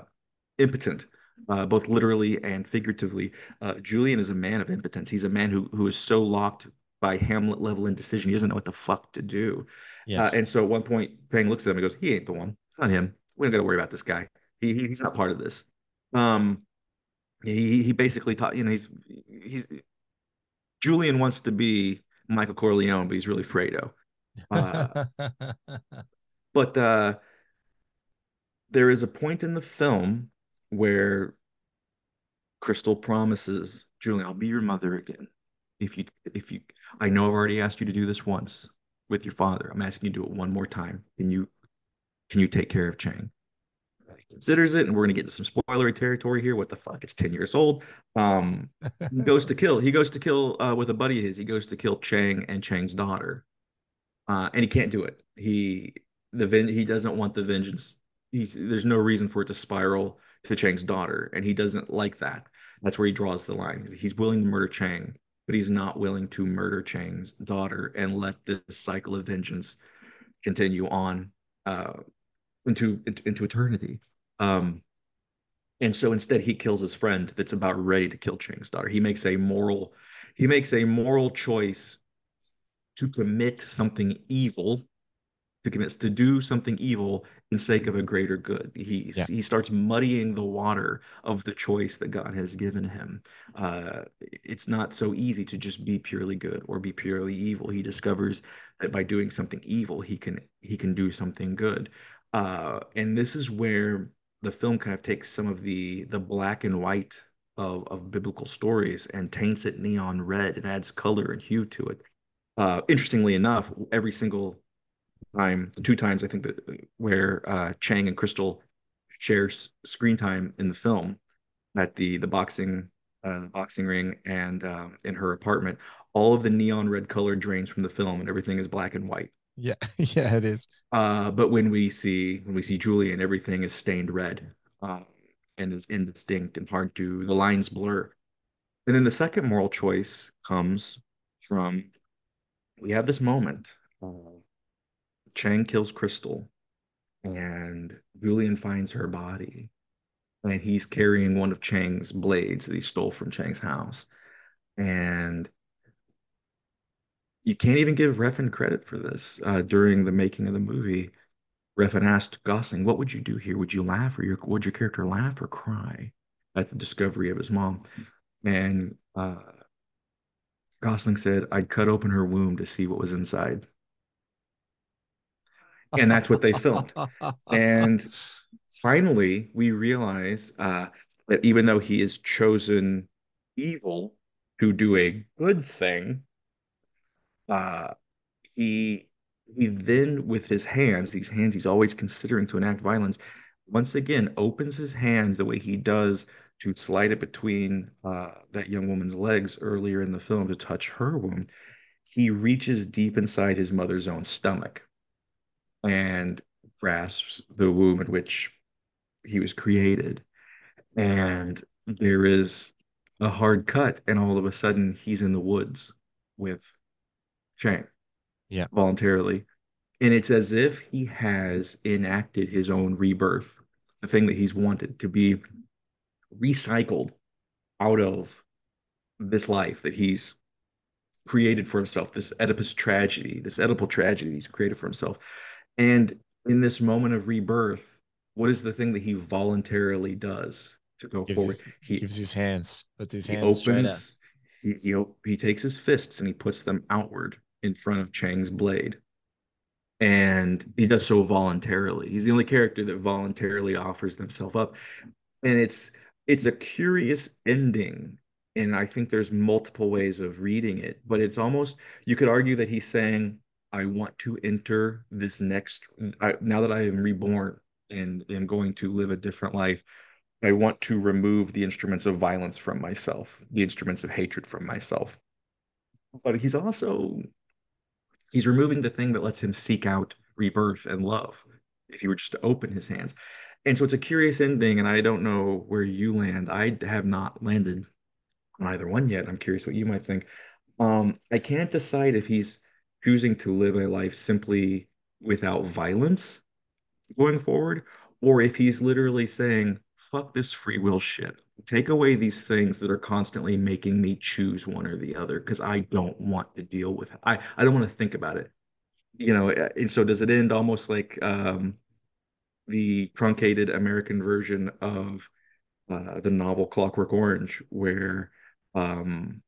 impotent, uh, both literally and figuratively. Uh, Julian is a man of impotence. He's a man who who is so locked by Hamlet level indecision. He doesn't know what the fuck to do. Yes. Uh, and so at one point, Pang looks at him and goes, he ain't the one. It's not him. We don't got to worry about this guy. He, he's not part of this. Um, he he basically taught, you know, he's, he's, Julian wants to be Michael Corleone, but he's really Fredo. Uh, but uh, there is a point in the film where Crystal promises, Julian, I'll be your mother again. If you, if you, I know I've already asked you to do this once with your father. I'm asking you to do it one more time. Can you, can you take care of Chang? He considers it, and we're going to get to some spoilery territory here. What the fuck? It's ten years old. Um, he goes to kill. He goes to kill uh, with a buddy of his. He goes to kill Chang and Chang's daughter, uh, and he can't do it. He the he doesn't want the vengeance. He's there's no reason for it to spiral to Chang's daughter, and he doesn't like that. That's where he draws the line. He's willing to murder Chang, but he's not willing to murder Chang's daughter and let this cycle of vengeance continue on uh, into, into eternity. Um, and so instead he kills his friend that's about ready to kill Chang's daughter. He makes a moral, he makes a moral choice to commit something evil, to commit, to do something evil in sake of a greater good. He, yeah. he starts muddying the water of the choice that God has given him. Uh, it's not so easy to just be purely good or be purely evil. He discovers that by doing something evil, he can he can do something good. Uh, and this is where the film kind of takes some of the the black and white of, of biblical stories and taints it neon red and adds color and hue to it. Uh, interestingly enough, every single time, the two times I think that where uh, Chang and Crystal share screen time in the film at the the boxing uh, the boxing ring and uh, in her apartment, all of the neon red color drains from the film and everything is black and white. Yeah, yeah, it is. Uh, but when we see when we see Julian, everything is stained red uh, and is indistinct and hard to the lines blur. And then the second moral choice comes from we have this moment. Uh, Chang kills Crystal and Julian finds her body, and he's carrying one of Chang's blades that he stole from Chang's house. And you can't even give Refn credit for this. Uh, during the making of the movie, Refn asked Gosling, what would you do here? Would you laugh or your, would your character laugh or cry at the discovery of his mom? And uh, Gosling said, I'd cut open her womb to see what was inside. And that's what they filmed. And finally, we realize uh, that even though he is chosen evil to do a good thing, uh, he he then, with his hands, these hands he's always considering to enact violence, once again opens his hand the way he does to slide it between uh, that young woman's legs earlier in the film to touch her womb. He reaches deep inside his mother's own stomach and grasps the womb in which he was created. And there is a hard cut, and all of a sudden he's in the woods with Chang, yeah, voluntarily. And it's as if he has enacted his own rebirth, the thing that he's wanted to be recycled out of this life that he's created for himself, this Oedipus tragedy, this Oedipal tragedy he's created for himself. And in this moment of rebirth, what is the thing that he voluntarily does to go gives forward? His, he gives his hands, puts his he hands opens, he, he he takes his fists and he puts them outward in front of Chang's blade. And he does so voluntarily. He's the only character that voluntarily offers themselves up. And it's it's a curious ending. And I think there's multiple ways of reading it, but it's almost, you could argue that he's saying, I want to enter this next, I, now that I am reborn and am going to live a different life, I want to remove the instruments of violence from myself, the instruments of hatred from myself. But he's also, he's removing the thing that lets him seek out rebirth and love, if he were just to open his hands. And so it's a curious ending, and I don't know where you land. I have not landed on either one yet. I'm curious what you might think. Um, I can't decide if he's choosing to live a life simply without violence going forward, or if he's literally saying, fuck this free will shit. Take away these things that are constantly making me choose one or the other, because I don't want to deal with it. I, I don't want to think about it. You know, and so does it end almost like um, the truncated American version of uh, the novel Clockwork Orange, where um,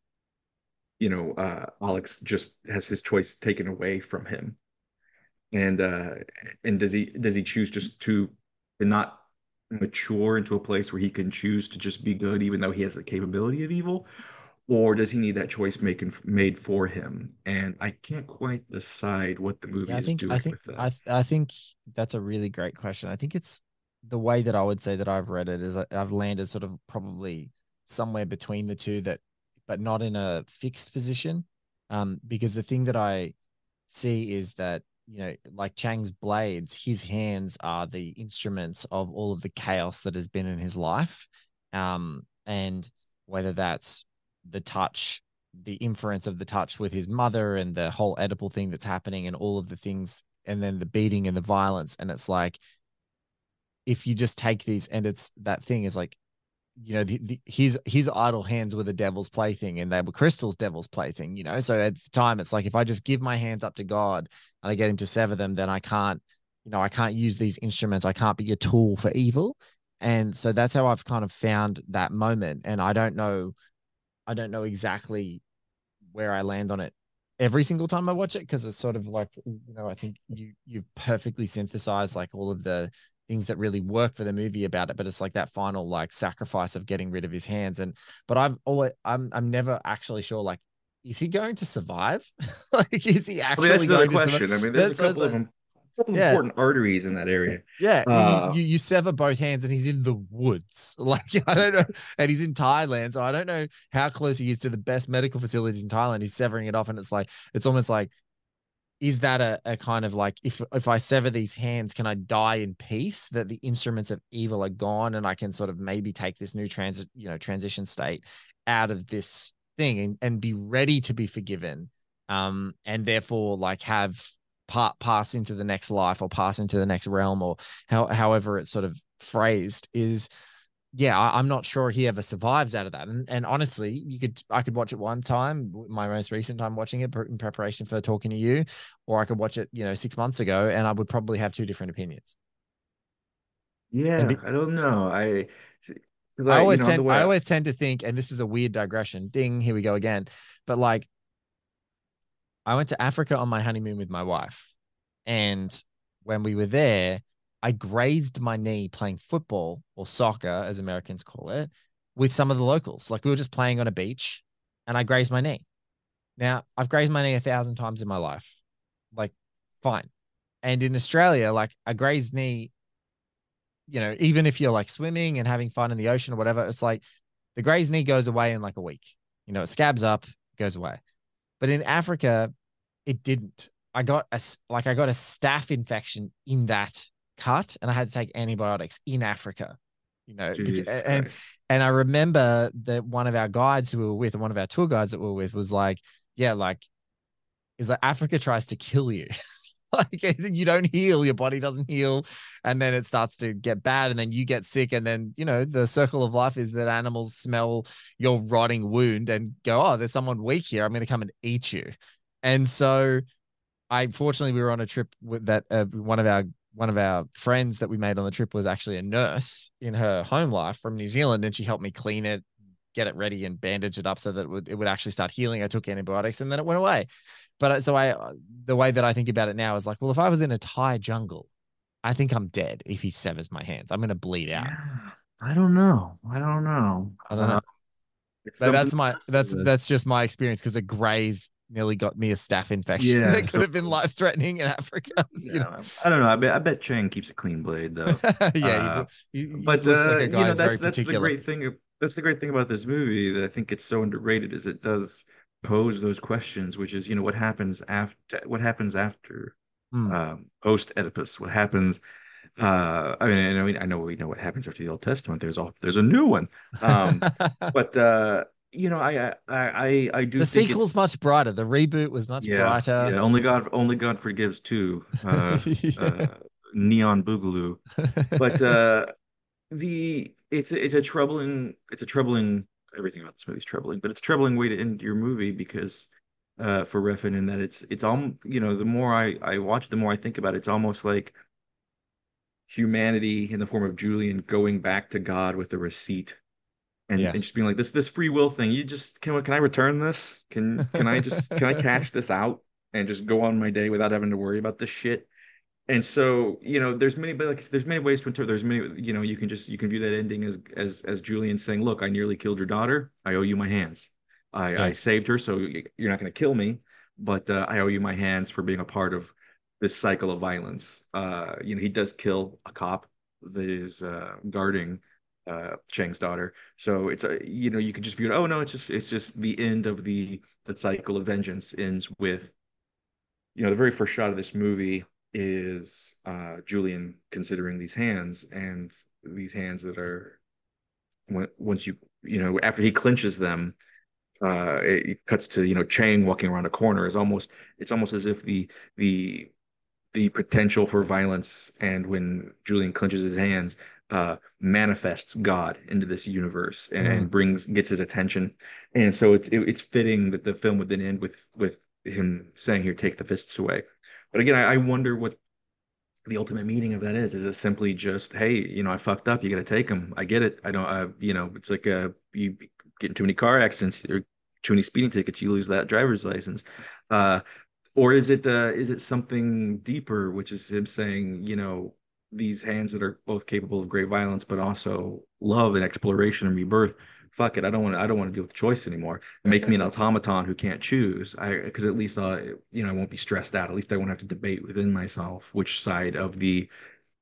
you know, uh, Alex just has his choice taken away from him, and uh, and does he does he choose just to, to not mature into a place where he can choose to just be good, even though he has the capability of evil, or does he need that choice making made for him? And I can't quite decide what the movie yeah, I think, is doing I think, with that. I, th- I think that's a really great question. I think it's the way that I would say that I've read it is I, I've landed sort of probably somewhere between the two that. But not in a fixed position, um, because the thing that I see is that, you know, like Chang's blades, his hands are the instruments of all of the chaos that has been in his life. Um, and whether that's the touch, the inference of the touch with his mother and the whole Oedipal thing that's happening and all of the things, and then the beating and the violence. And it's like, if you just take these, and it's that thing is like, you know, the, the, his his idle hands were the devil's plaything, and they were Crystal's devil's plaything, you know? So at the time, it's like, if I just give my hands up to God and I get him to sever them, then I can't, you know, I can't use these instruments. I can't be a tool for evil. And so that's how I've kind of found that moment. And I don't know, I don't know exactly where I land on it every single time I watch it, because it's sort of like, you know, I think you, you've perfectly synthesized like all of the things that really work for the movie about it, but it's like that final like sacrifice of getting rid of his hands. And, but I've always, I'm, I'm never actually sure, like, is he going to survive? Like, is he actually I mean, going to survive? I mean, there's that's, a couple of them, a couple yeah. important arteries in that area. Yeah. Uh, you, you, you sever both hands and he's in the woods. Like, I don't know. And he's in Thailand. So I don't know how close he is to the best medical facilities in Thailand. He's severing it off. And it's like, it's almost like, is that a, a kind of like, if if I sever these hands, can I die in peace, that the instruments of evil are gone and I can sort of maybe take this new trans, you know, transition state out of this thing and, and be ready to be forgiven, um, and therefore like have part pass into the next life or pass into the next realm, or how, however it's sort of phrased is, yeah, I, I'm not sure he ever survives out of that. And, and honestly, you could, I could watch it one time, my most recent time watching it in preparation for talking to you, or I could watch it, you know, six months ago, and I would probably have two different opinions. Yeah, be, I don't know. I, like, I always you know, tend, I always tend to think, and this is a weird digression. Ding, here we go again. But like, I went to Africa on my honeymoon with my wife, and when we were there, I grazed my knee playing football, or soccer as Americans call it, with some of the locals. Like, we were just playing on a beach and I grazed my knee. Now, I've grazed my knee a thousand times in my life. Like, fine. And in Australia, like, a grazed knee, you know, even if you're like swimming and having fun in the ocean or whatever, it's like the grazed knee goes away in like a week. You know, it scabs up, goes away. But in Africa, it didn't. I got a, like, I got a staph infection in that cut, and I had to take antibiotics in Africa, you know. Jeez, and Christ. And I remember that one of our guides who we were with, one of our tour guides that we were with, was like, yeah, like, is like Africa tries to kill you. Like, you don't heal, your body doesn't heal, and then it starts to get bad, and then you get sick, and then, you know, the circle of life is that animals smell your rotting wound and go, oh, there's someone weak here, I'm going to come and eat you. And so I, fortunately, we were on a trip with that, uh, one of our one of our friends that we made on the trip was actually a nurse in her home life from New Zealand, and she helped me clean it, get it ready, and bandage it up so that it would, it would actually start healing. I took antibiotics and then it went away. But so I, the way that I think about it now is like, well, if I was in a Thai jungle, I think I'm dead. If he severs my hands, I'm going to bleed out. Yeah, I don't know. I don't know. I don't know. Uh, so that's my, that's, that's just my experience. Cause a graze nearly got me a staph infection. Yeah, that could so, have been life threatening in Africa. Yeah, you know? I don't know. I bet, I bet Chang keeps a clean blade though. yeah. Uh, he, he but looks uh, like a guy you know, that's, very that's the great thing. That's the great thing about this movie that I think it's so underrated is it does pose those questions, which is, you know, what happens after, what happens after, mm. um, post Oedipus, what happens, uh, I mean, I mean, I know we know what happens after the Old Testament. There's all, there's a new one. Um, but, uh, you know, I, I, I, I do. The think sequel's much brighter. The reboot was much yeah, brighter. Yeah. Only God, only God forgives too. Uh, yeah. uh, Neon Boogaloo. But, uh, the, it's, it's a troubling, it's a troubling, everything about this movie is troubling, but it's a troubling way to end your movie because, uh, for Refn, in that it's, it's all, you know, the more I, I watch it, the more I think about it, it's almost like humanity in the form of Julian going back to God with a receipt and, yes. and just being like, this, this free will thing, you just can, can I return this? Can, can I just, can I cash this out and just go on my day without having to worry about this shit? And so, you know, there's many, but like, there's many ways to interpret. There's many, you know, you can just, you can view that ending as, as, as Julian saying, look, I nearly killed your daughter. I owe you my hands. I, yeah. I saved her. So you're not going to kill me, but uh, I owe you my hands for being a part of this cycle of violence. Uh, you know, he does kill a cop that is uh, guarding uh, Chang's daughter. So it's a, you know, you could just view it. Oh no, it's just, it's just the end of the, the cycle of vengeance ends with, you know, the very first shot of this movie is uh, Julian considering these hands, and these hands that are, once you, you know, after he clinches them, uh, it, it cuts to, you know, Chang walking around a corner is almost, it's almost as if the, the, the potential for violence, and when Julian clenches his hands, uh, manifests God into this universe and, mm. and brings, gets his attention. And so it, it, it's fitting that the film would then end with, with him saying, here, take the fists away. But again, I, I wonder what the ultimate meaning of that is. Is it simply just, hey, you know, I fucked up. You got to take them. I get it. I don't, I, you know, it's like uh, you get in too many car accidents or too many speeding tickets. You lose that driver's license. Uh, or is it uh, is it something deeper, which is him saying, you know, these hands that are both capable of great violence, but also love and exploration and rebirth. Fuck it. I don't want to, I don't want to deal with choice anymore. Make me an automaton who can't choose. I, cause at least, uh, you know, I won't be stressed out. At least I won't have to debate within myself, which side of the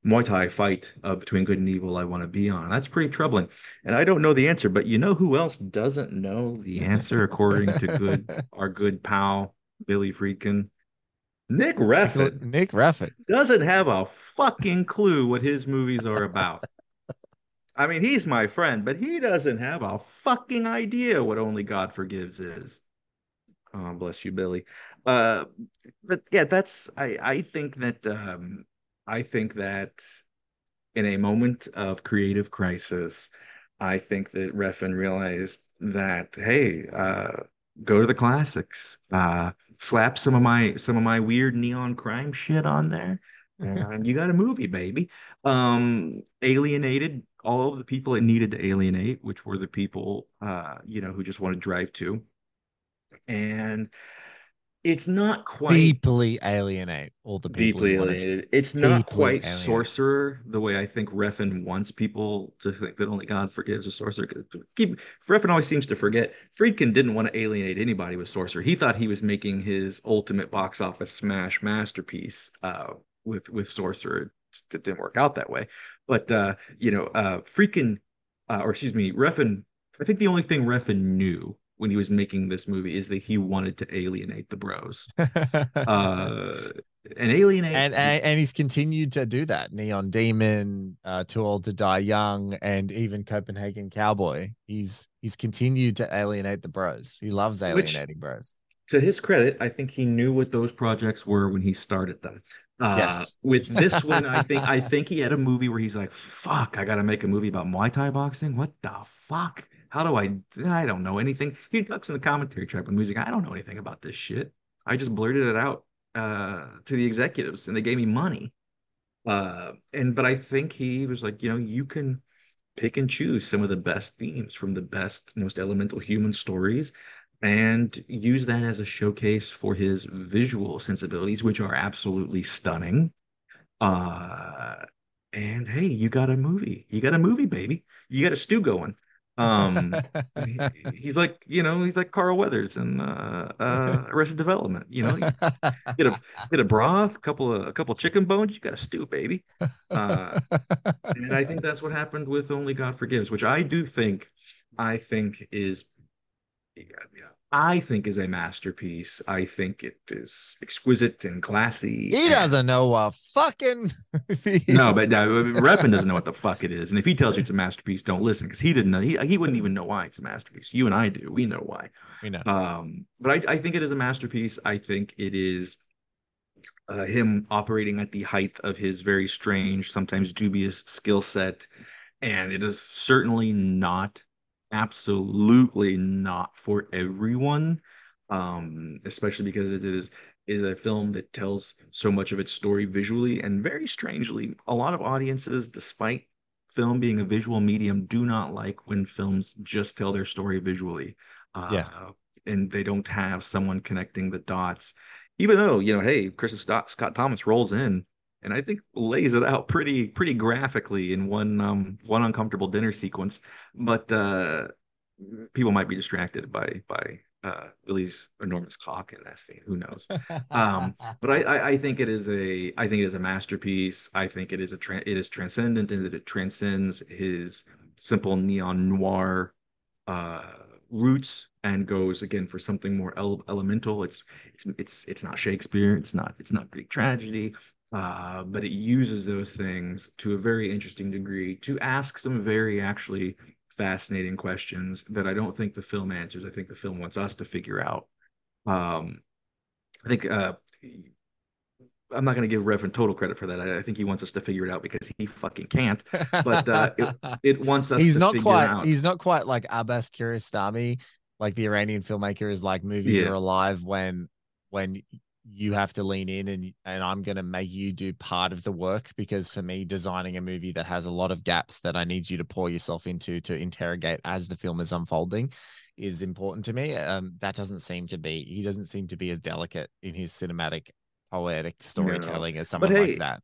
Muay Thai fight uh, between good and evil I want to be on. That's pretty troubling. And I don't know the answer, but you know who else doesn't know the answer, according to good, our good pal, Billy Friedkin? Nick Refn. Nick Refn doesn't have a fucking clue what his movies are about. I mean, he's my friend, but he doesn't have a fucking idea what Only God Forgives is. Oh, bless you, Billy. Uh, but yeah, that's, I, I think that, um, I think that in a moment of creative crisis, I think that Refn realized that, hey, uh, go to the classics, uh, slap some of my, some of my weird neon crime shit on there. And you got a movie, baby. Um, alienated all of the people it needed to alienate, which were the people, uh, you know, who just want to drive to. And it's not quite deeply alienate all the people. Deeply alienated. It's deeply not quite alienated. Sorcerer the way I think Refn wants people to think that only God forgives a sorcerer. Keep, Refn always seems to forget. Friedkin didn't want to alienate anybody with sorcerer. He thought he was making his ultimate box office smash masterpiece. Uh, with with sorcerer, it didn't work out that way, but uh you know uh freaking uh or excuse me Refn, I think the only thing Refn knew when he was making this movie is that he wanted to alienate the bros. uh and alienate and, and and he's continued to do that. Neon Demon, uh Too Old to Die Young, and even Copenhagen Cowboy. He's he's continued to alienate the bros. He loves alienating Which, bros. To his credit, I think he knew what those projects were when he started them. Uh, yes. With this one, I think I think he had a movie where he's like, "Fuck, I got to make a movie about Muay Thai boxing. What the fuck? How do I? I don't know anything." He talks in the commentary track with music. I don't know anything about this shit. I just blurted it out uh, to the executives, and they gave me money. Uh, and but I think he was like, you know, you can pick and choose some of the best themes from the best, most elemental human stories and use that as a showcase for his visual sensibilities, which are absolutely stunning. Uh, and hey, you got a movie. You got a movie, baby. You got a stew going. Um, he, he's like, you know, he's like Carl Weathers and uh, uh, Arrested Development. You know, get a get a broth, couple of a couple of chicken bones. You got a stew, baby. Uh, and I think that's what happened with Only God Forgives, which I do think, I think is. I think is a masterpiece. I think it is exquisite and classy. He doesn't know what fucking no, but uh, Refn doesn't know what the fuck it is. And if he tells you it's a masterpiece, don't listen, because he didn't know. He he wouldn't even know why it's a masterpiece. You and I do. We know why. We know. Um, but I I think it is a masterpiece. I think it is uh, him operating at the height of his very strange, sometimes dubious skill set, and it is certainly not. Absolutely not for everyone, um, especially because it is is a film that tells so much of its story visually, and very strangely, a lot of audiences, despite film being a visual medium, do not like when films just tell their story visually, uh, yeah. and they don't have someone connecting the dots. Even though, you know, hey, Kristen Scott, Scott Thomas rolls in and I think lays it out pretty pretty graphically in one um, one uncomfortable dinner sequence. But uh, people might be distracted by by uh, Billy's enormous cock in that scene. Who knows? Um, but I, I, I think it is a I think it is a masterpiece. I think it is a tra- it is transcendent in that it transcends his simple neon noir uh, roots and goes again for something more ele- elemental. It's it's it's it's not Shakespeare. It's not it's not Greek tragedy. Uh, but it uses those things to a very interesting degree to ask some very actually fascinating questions that I don't think the film answers. I think the film wants us to figure out. Um, I think uh, I'm not going to give Refn total credit for that. I, I think he wants us to figure it out because he fucking can't. But uh, it, it wants us he's to not figure quite, out. He's not quite like Abbas Kiarostami, like the Iranian filmmaker is like movies yeah. are alive when when. you have to lean in and, and I'm going to make you do part of the work, because for me, designing a movie that has a lot of gaps that I need you to pour yourself into, to interrogate as the film is unfolding, is important to me. Um, that doesn't seem to be, he doesn't seem to be as delicate in his cinematic poetic storytelling no. as someone hey, like that.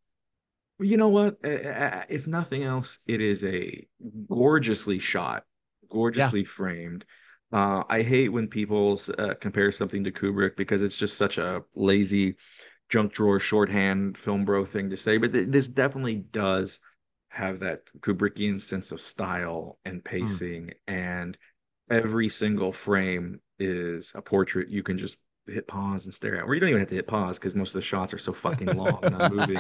You know what? If nothing else, it is a gorgeously shot, gorgeously yeah. framed. Uh, I hate when people uh, compare something to Kubrick, because it's just such a lazy junk drawer shorthand film bro thing to say. But th- this definitely does have that Kubrickian sense of style and pacing. Mm. And every single frame is a portrait you can just hit pause and stare at. Or you don't even have to hit pause, because most of the shots are so fucking long and not moving.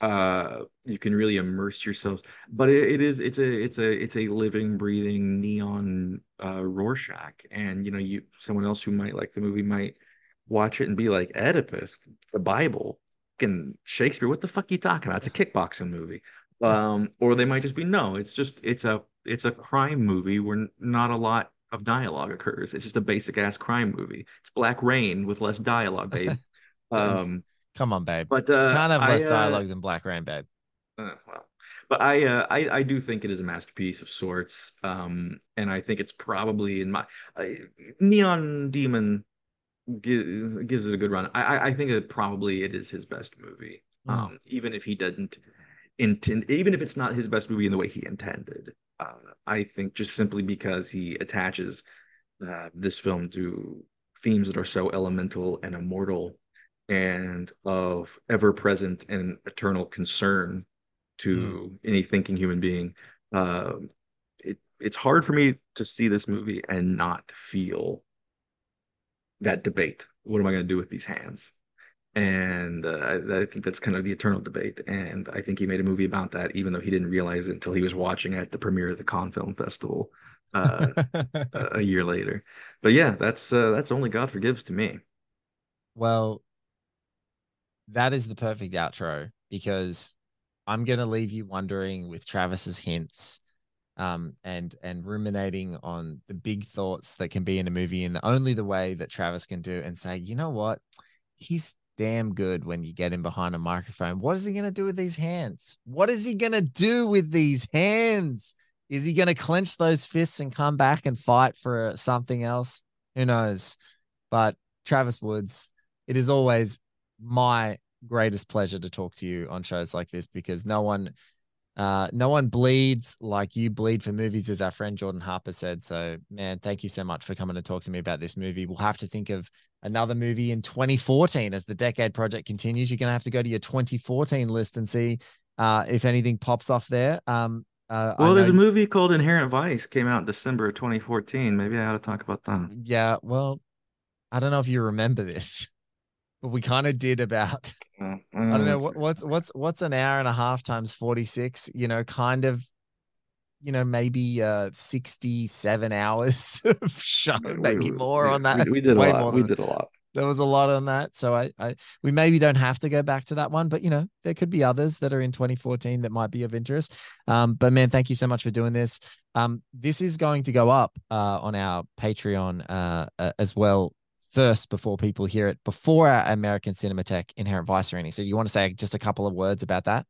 Uh, you can really immerse yourselves. But it, it is it's a it's a it's a living, breathing neon uh, Rorschach. And you know, you someone else who might like the movie might watch it and be like, Oedipus, the Bible, fucking Shakespeare. What the fuck are you talking about? It's a kickboxing movie. Um, or they might just be no. It's just it's a it's a crime movie where not a lot of dialogue occurs. It's just a basic ass crime movie. It's Black Rain with less dialogue, babe. Um, Come on, babe. But uh, kind of less I, uh, dialogue than Black Rain, babe. Uh, well, but I, uh, I, I do think it is a masterpiece of sorts, um, and I think it's probably in my uh, Neon Demon gi- gives it a good run. I, I think that probably it is his best movie, mm. um, even if he didn't intend, even if it's not his best movie in the way he intended. Uh, I think just simply because he attaches uh, this film to themes that are so elemental and immortal and of ever-present and eternal concern to mm. any thinking human being, uh, it, it's hard for me to see this movie and not feel that debate. What am I going to do with these hands? And uh, I think that's kind of the eternal debate. And I think he made a movie about that, even though he didn't realize it until he was watching at the premiere of the Cannes Film Festival uh, a year later. But yeah, that's uh, that's Only God Forgives to me. Well, that is the perfect outro, because I'm going to leave you wondering with Travis's hints um, and and ruminating on the big thoughts that can be in a movie in the only the way that Travis can do, and say, you know what? He's damn good when you get him behind a microphone. What is he going to do with these hands? What is he going to do with these hands? Is he going to clench those fists and come back and fight for something else? Who knows? But Travis Woods, it is always my greatest pleasure to talk to you on shows like this, because no one, uh, no one bleeds like you bleed for movies, as our friend Jordan Harper said. So, man, thank you so much for coming to talk to me about this movie. We'll have to think of another movie in twenty fourteen as the Decade Project continues. You're going to have to go to your twenty fourteen list and see uh, if anything pops off there. Um, Uh, well, there's a movie called Inherent Vice, came out in December of twenty fourteen. Maybe I ought to talk about that. Yeah, well, I don't know if you remember this, but we kind of did about, uh, I don't know, what, what's what's what's an hour and a half times forty-six, you know, kind of, you know, maybe uh, sixty-seven hours of show, we, maybe we, more we, on that. We, we did Way a lot. We did a lot. There was a lot on that. So I, I, we maybe don't have to go back to that one, but you know, there could be others that are in twenty fourteen that might be of interest. Um, but man, thank you so much for doing this. Um, this is going to go up uh, on our Patreon uh, uh, as well first, before people hear it, before our American Cinematheque Inherent Vice or any. So you want to say just a couple of words about that?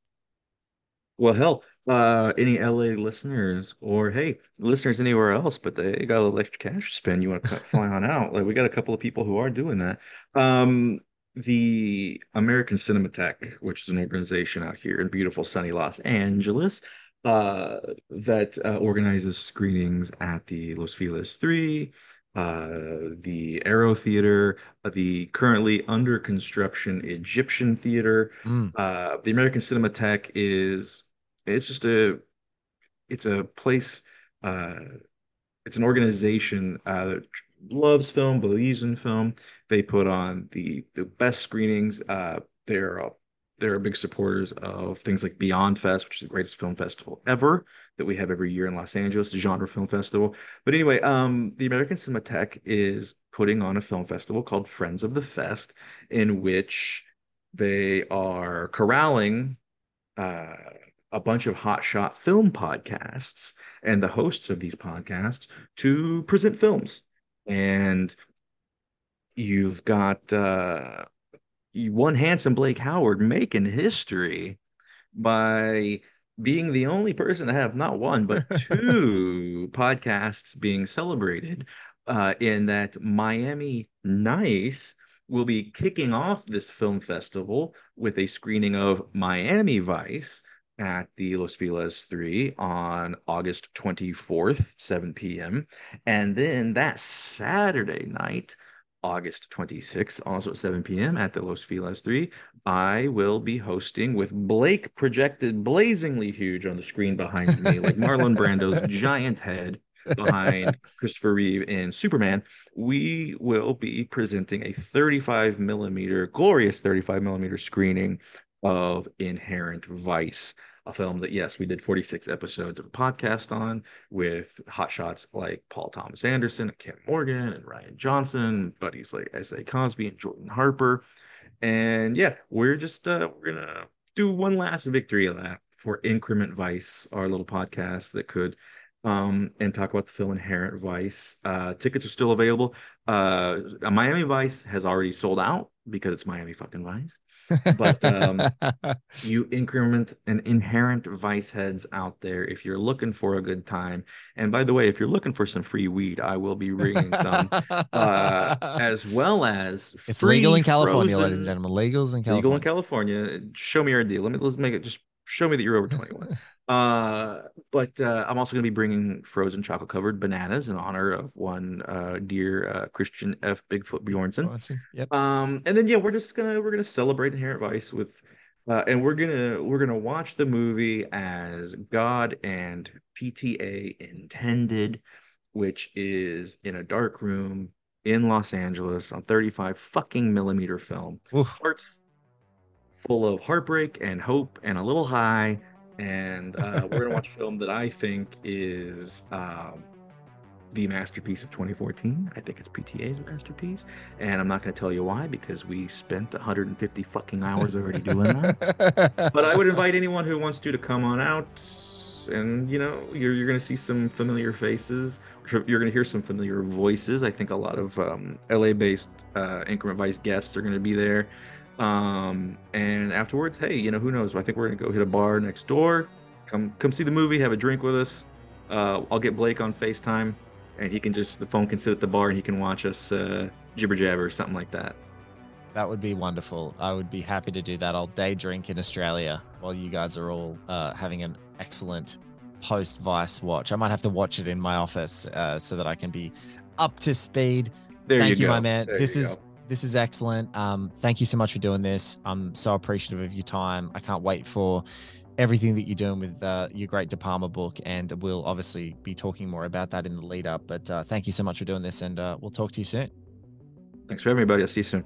Well, hell, uh, any L A listeners, or hey, listeners anywhere else, but they got a little extra cash to spend, you want to fly on out? Like, we got a couple of people who are doing that. Um, the American Cinematheque, which is an organization out here in beautiful sunny Los Angeles, uh, that uh, organizes screenings at the Los Feliz three, uh the Aero Theater, the currently under construction Egyptian Theater. Mm. Uh the American Cinematheque is it's just a it's a place, uh it's an organization uh that loves film, believes in film. They put on the the best screenings. uh they're a They're big supporters of things like Beyond Fest, which is the greatest film festival ever that we have every year in Los Angeles, the genre film festival. But anyway, um, the American Cinematheque is putting on a film festival called Friends of the Fest, in which they are corralling uh, a bunch of hotshot film podcasts and the hosts of these podcasts to present films. And you've got... Uh, one handsome Blake Howard making history by being the only person to have not one, but two podcasts being celebrated, uh, in that Miami Nice will be kicking off this film festival with a screening of Miami Vice at the Los Feliz three on August twenty-fourth, seven p m And then that Saturday night, August twenty-sixth, also at seven p m at the Los Feliz three, I will be hosting with Blake, projected blazingly huge on the screen behind me, like Marlon Brando's giant head behind Christopher Reeve in Superman. We will be presenting a thirty-five millimeter, glorious thirty-five millimeter screening of Inherent Vice, a film that, yes, we did forty-six episodes of a podcast on, with hotshots like Paul Thomas Anderson and Kim Morgan and Ryan Johnson, buddies like S A Cosby and Jordan Harper. And yeah, we're just uh, we're gonna do one last victory lap for Increment Vice, our little podcast that could, um, and talk about the film Inherent Vice. Uh, tickets are still available. Uh, Miami Vice has already sold out, because it's Miami fucking Vice, but um, you Increment and Inherent Vice heads out there, if you're looking for a good time. And by the way, if you're looking for some free weed, I will be bringing some, uh, as well as it's free legal in California, frozen, ladies and gentlemen. Legals in California. Legal in California. Show me your I D. Let me let's make it. Just show me that you're over twenty-one. Uh, but uh, I'm also going to be bringing frozen chocolate covered bananas in honor of one uh, dear uh, Christian F. Bigfoot Bjornson. Yep. Um, and then yeah, we're just gonna we're gonna celebrate Inherent Vice with, uh, and we're gonna we're gonna watch the movie as God and P T A intended, which is in a dark room in Los Angeles on thirty-five fucking millimeter film. Oof. Hearts full of heartbreak and hope and a little high. And uh, we're going to watch a film that I think is um, the masterpiece of twenty fourteen. I think it's P T A's masterpiece. And I'm not going to tell you why, because we spent one hundred fifty fucking hours already doing that. But I would invite anyone who wants to to come on out. And, you know, you're, you're going to see some familiar faces. You're going to hear some familiar voices. I think a lot of um, L A-based uh, Increment Vice guests are going to be there. Um, and afterwards, hey, you know, who knows? I think we're going to go hit a bar next door. Come come see the movie, have a drink with us. Uh, I'll get Blake on FaceTime, and he can just, the phone can sit at the bar and he can watch us uh, jibber jabber or something like that. That would be wonderful. I would be happy to do that. I'll day drink in Australia while you guys are all uh, having an excellent post-Vice watch. I might have to watch it in my office uh, so that I can be up to speed. There Thank you, you my man. There this is go. This is excellent. Um, thank you so much for doing this. I'm so appreciative of your time. I can't wait for everything that you're doing with uh, your great De Palma book, and we'll obviously be talking more about that in the lead up. But uh, thank you so much for doing this, and uh, we'll talk to you soon. Thanks for having me, buddy. I'll see you soon.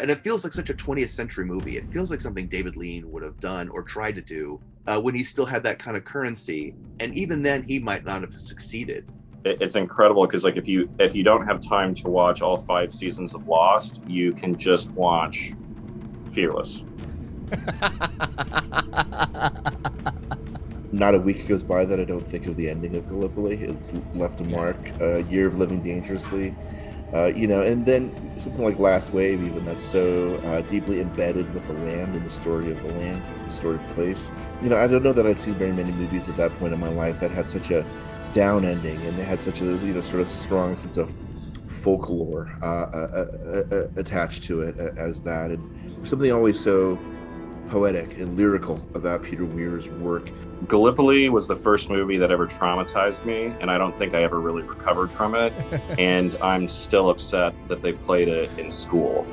And it feels like such a twentieth century movie. It feels like something David Lean would have done or tried to do uh, when he still had that kind of currency. And even then, he might not have succeeded. It's incredible because, like, if you if you don't have time to watch all five seasons of Lost, you can just watch Fearless. Not a week goes by that I don't think of the ending of Gallipoli. It's left a mark. A uh, year of living dangerously. Uh, you know, and then something like Last Wave, even, that's so uh, deeply embedded with the land and the story of the land, the story of the place. You know, I don't know that I'd seen very many movies at that point in my life that had such a down ending, and they had such a, you know, sort of strong sense of folklore uh, uh, uh, uh, attached to it as that. And something always so poetic and lyrical about Peter Weir's work. Gallipoli was the first movie that ever traumatized me, and I don't think I ever really recovered from it. And I'm still upset that they played it in school.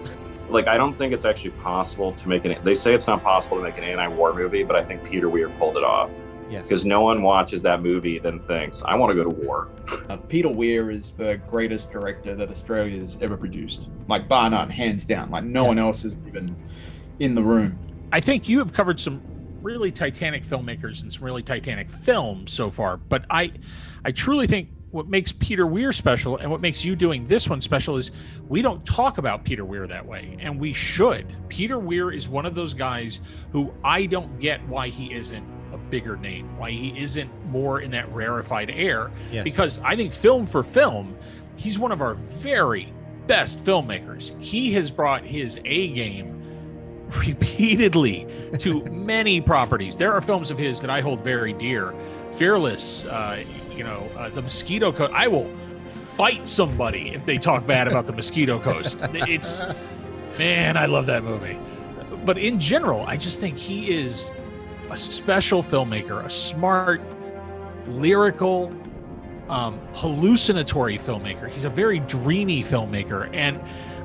Like, I don't think it's actually possible to make an, they say it's not possible to make an anti-war movie, but I think Peter Weir pulled it off. Yes. Because no one watches that movie then thinks, I want to go to war. Uh, Peter Weir is the greatest director that Australia's ever produced. Like, bar none, hands down. Like, no one else is even in the room. I think you have covered some really Titanic filmmakers and some really Titanic films so far, but I I truly think what makes Peter Weir special and what makes you doing this one special is we don't talk about Peter Weir that way, and we should. Peter Weir is one of those guys who I don't get why he isn't a bigger name, why he isn't more in that rarefied air, yes. Because I think film for film, he's one of our very best filmmakers. He has brought his A game repeatedly to many properties. There are films of his that I hold very dear. Fearless, uh, you know, uh, The Mosquito Coast. I will fight somebody if they talk bad about The Mosquito Coast. It's, man, I love that movie. But in general, I just think he is a special filmmaker, a smart, lyrical, um, hallucinatory filmmaker. He's a very dreamy filmmaker, and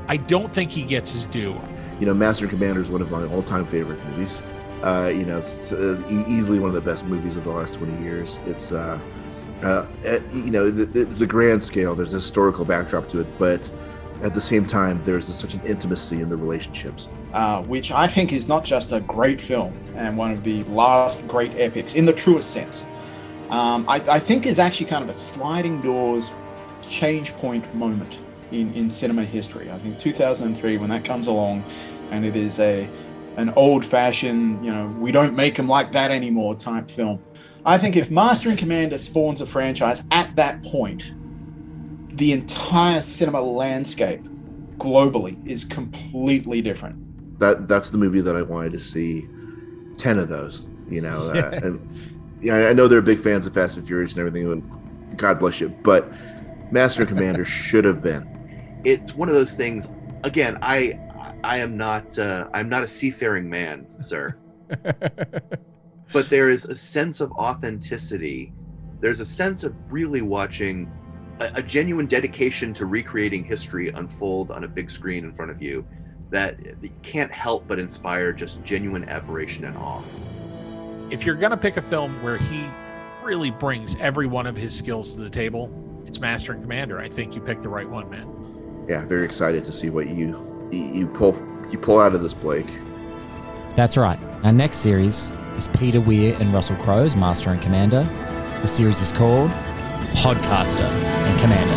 I don't think he gets his due. You know, Master and Commander is one of my all-time favorite movies. Uh, you know, it's, uh, easily one of the best movies of the last twenty years. It's, uh, uh, you know, it's a grand scale. There's a historical backdrop to it, but at the same time, there's a, such an intimacy in the relationships. Uh, which I think is not just a great film and one of the last great epics in the truest sense. Um, I, I think is actually kind of a sliding doors change point moment. In, in cinema history. I think two thousand three, when that comes along, and it is a an old-fashioned, you know, we don't make them like that anymore type film. I think if Master and Commander spawns a franchise at that point, the entire cinema landscape globally is completely different. That that's the movie that I wanted to see ten of those, you know. uh, and yeah, I know they're big fans of Fast and Furious and everything, and God bless you, but Master and Commander should have been. It's one of those things. Again, I, I am not, uh, I'm not a seafaring man, sir. But there is a sense of authenticity. There's a sense of really watching a, a genuine dedication to recreating history unfold on a big screen in front of you that you can't help but inspire just genuine admiration and awe. If you're going to pick a film where he really brings every one of his skills to the table, it's Master and Commander. I think you picked the right one, man. Yeah, very excited to see what you you pull you pull out of this, Blake. That's right. Our next series is Peter Weir and Russell Crowe's Master and Commander. The series is called podcaster, and commander.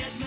at Menards.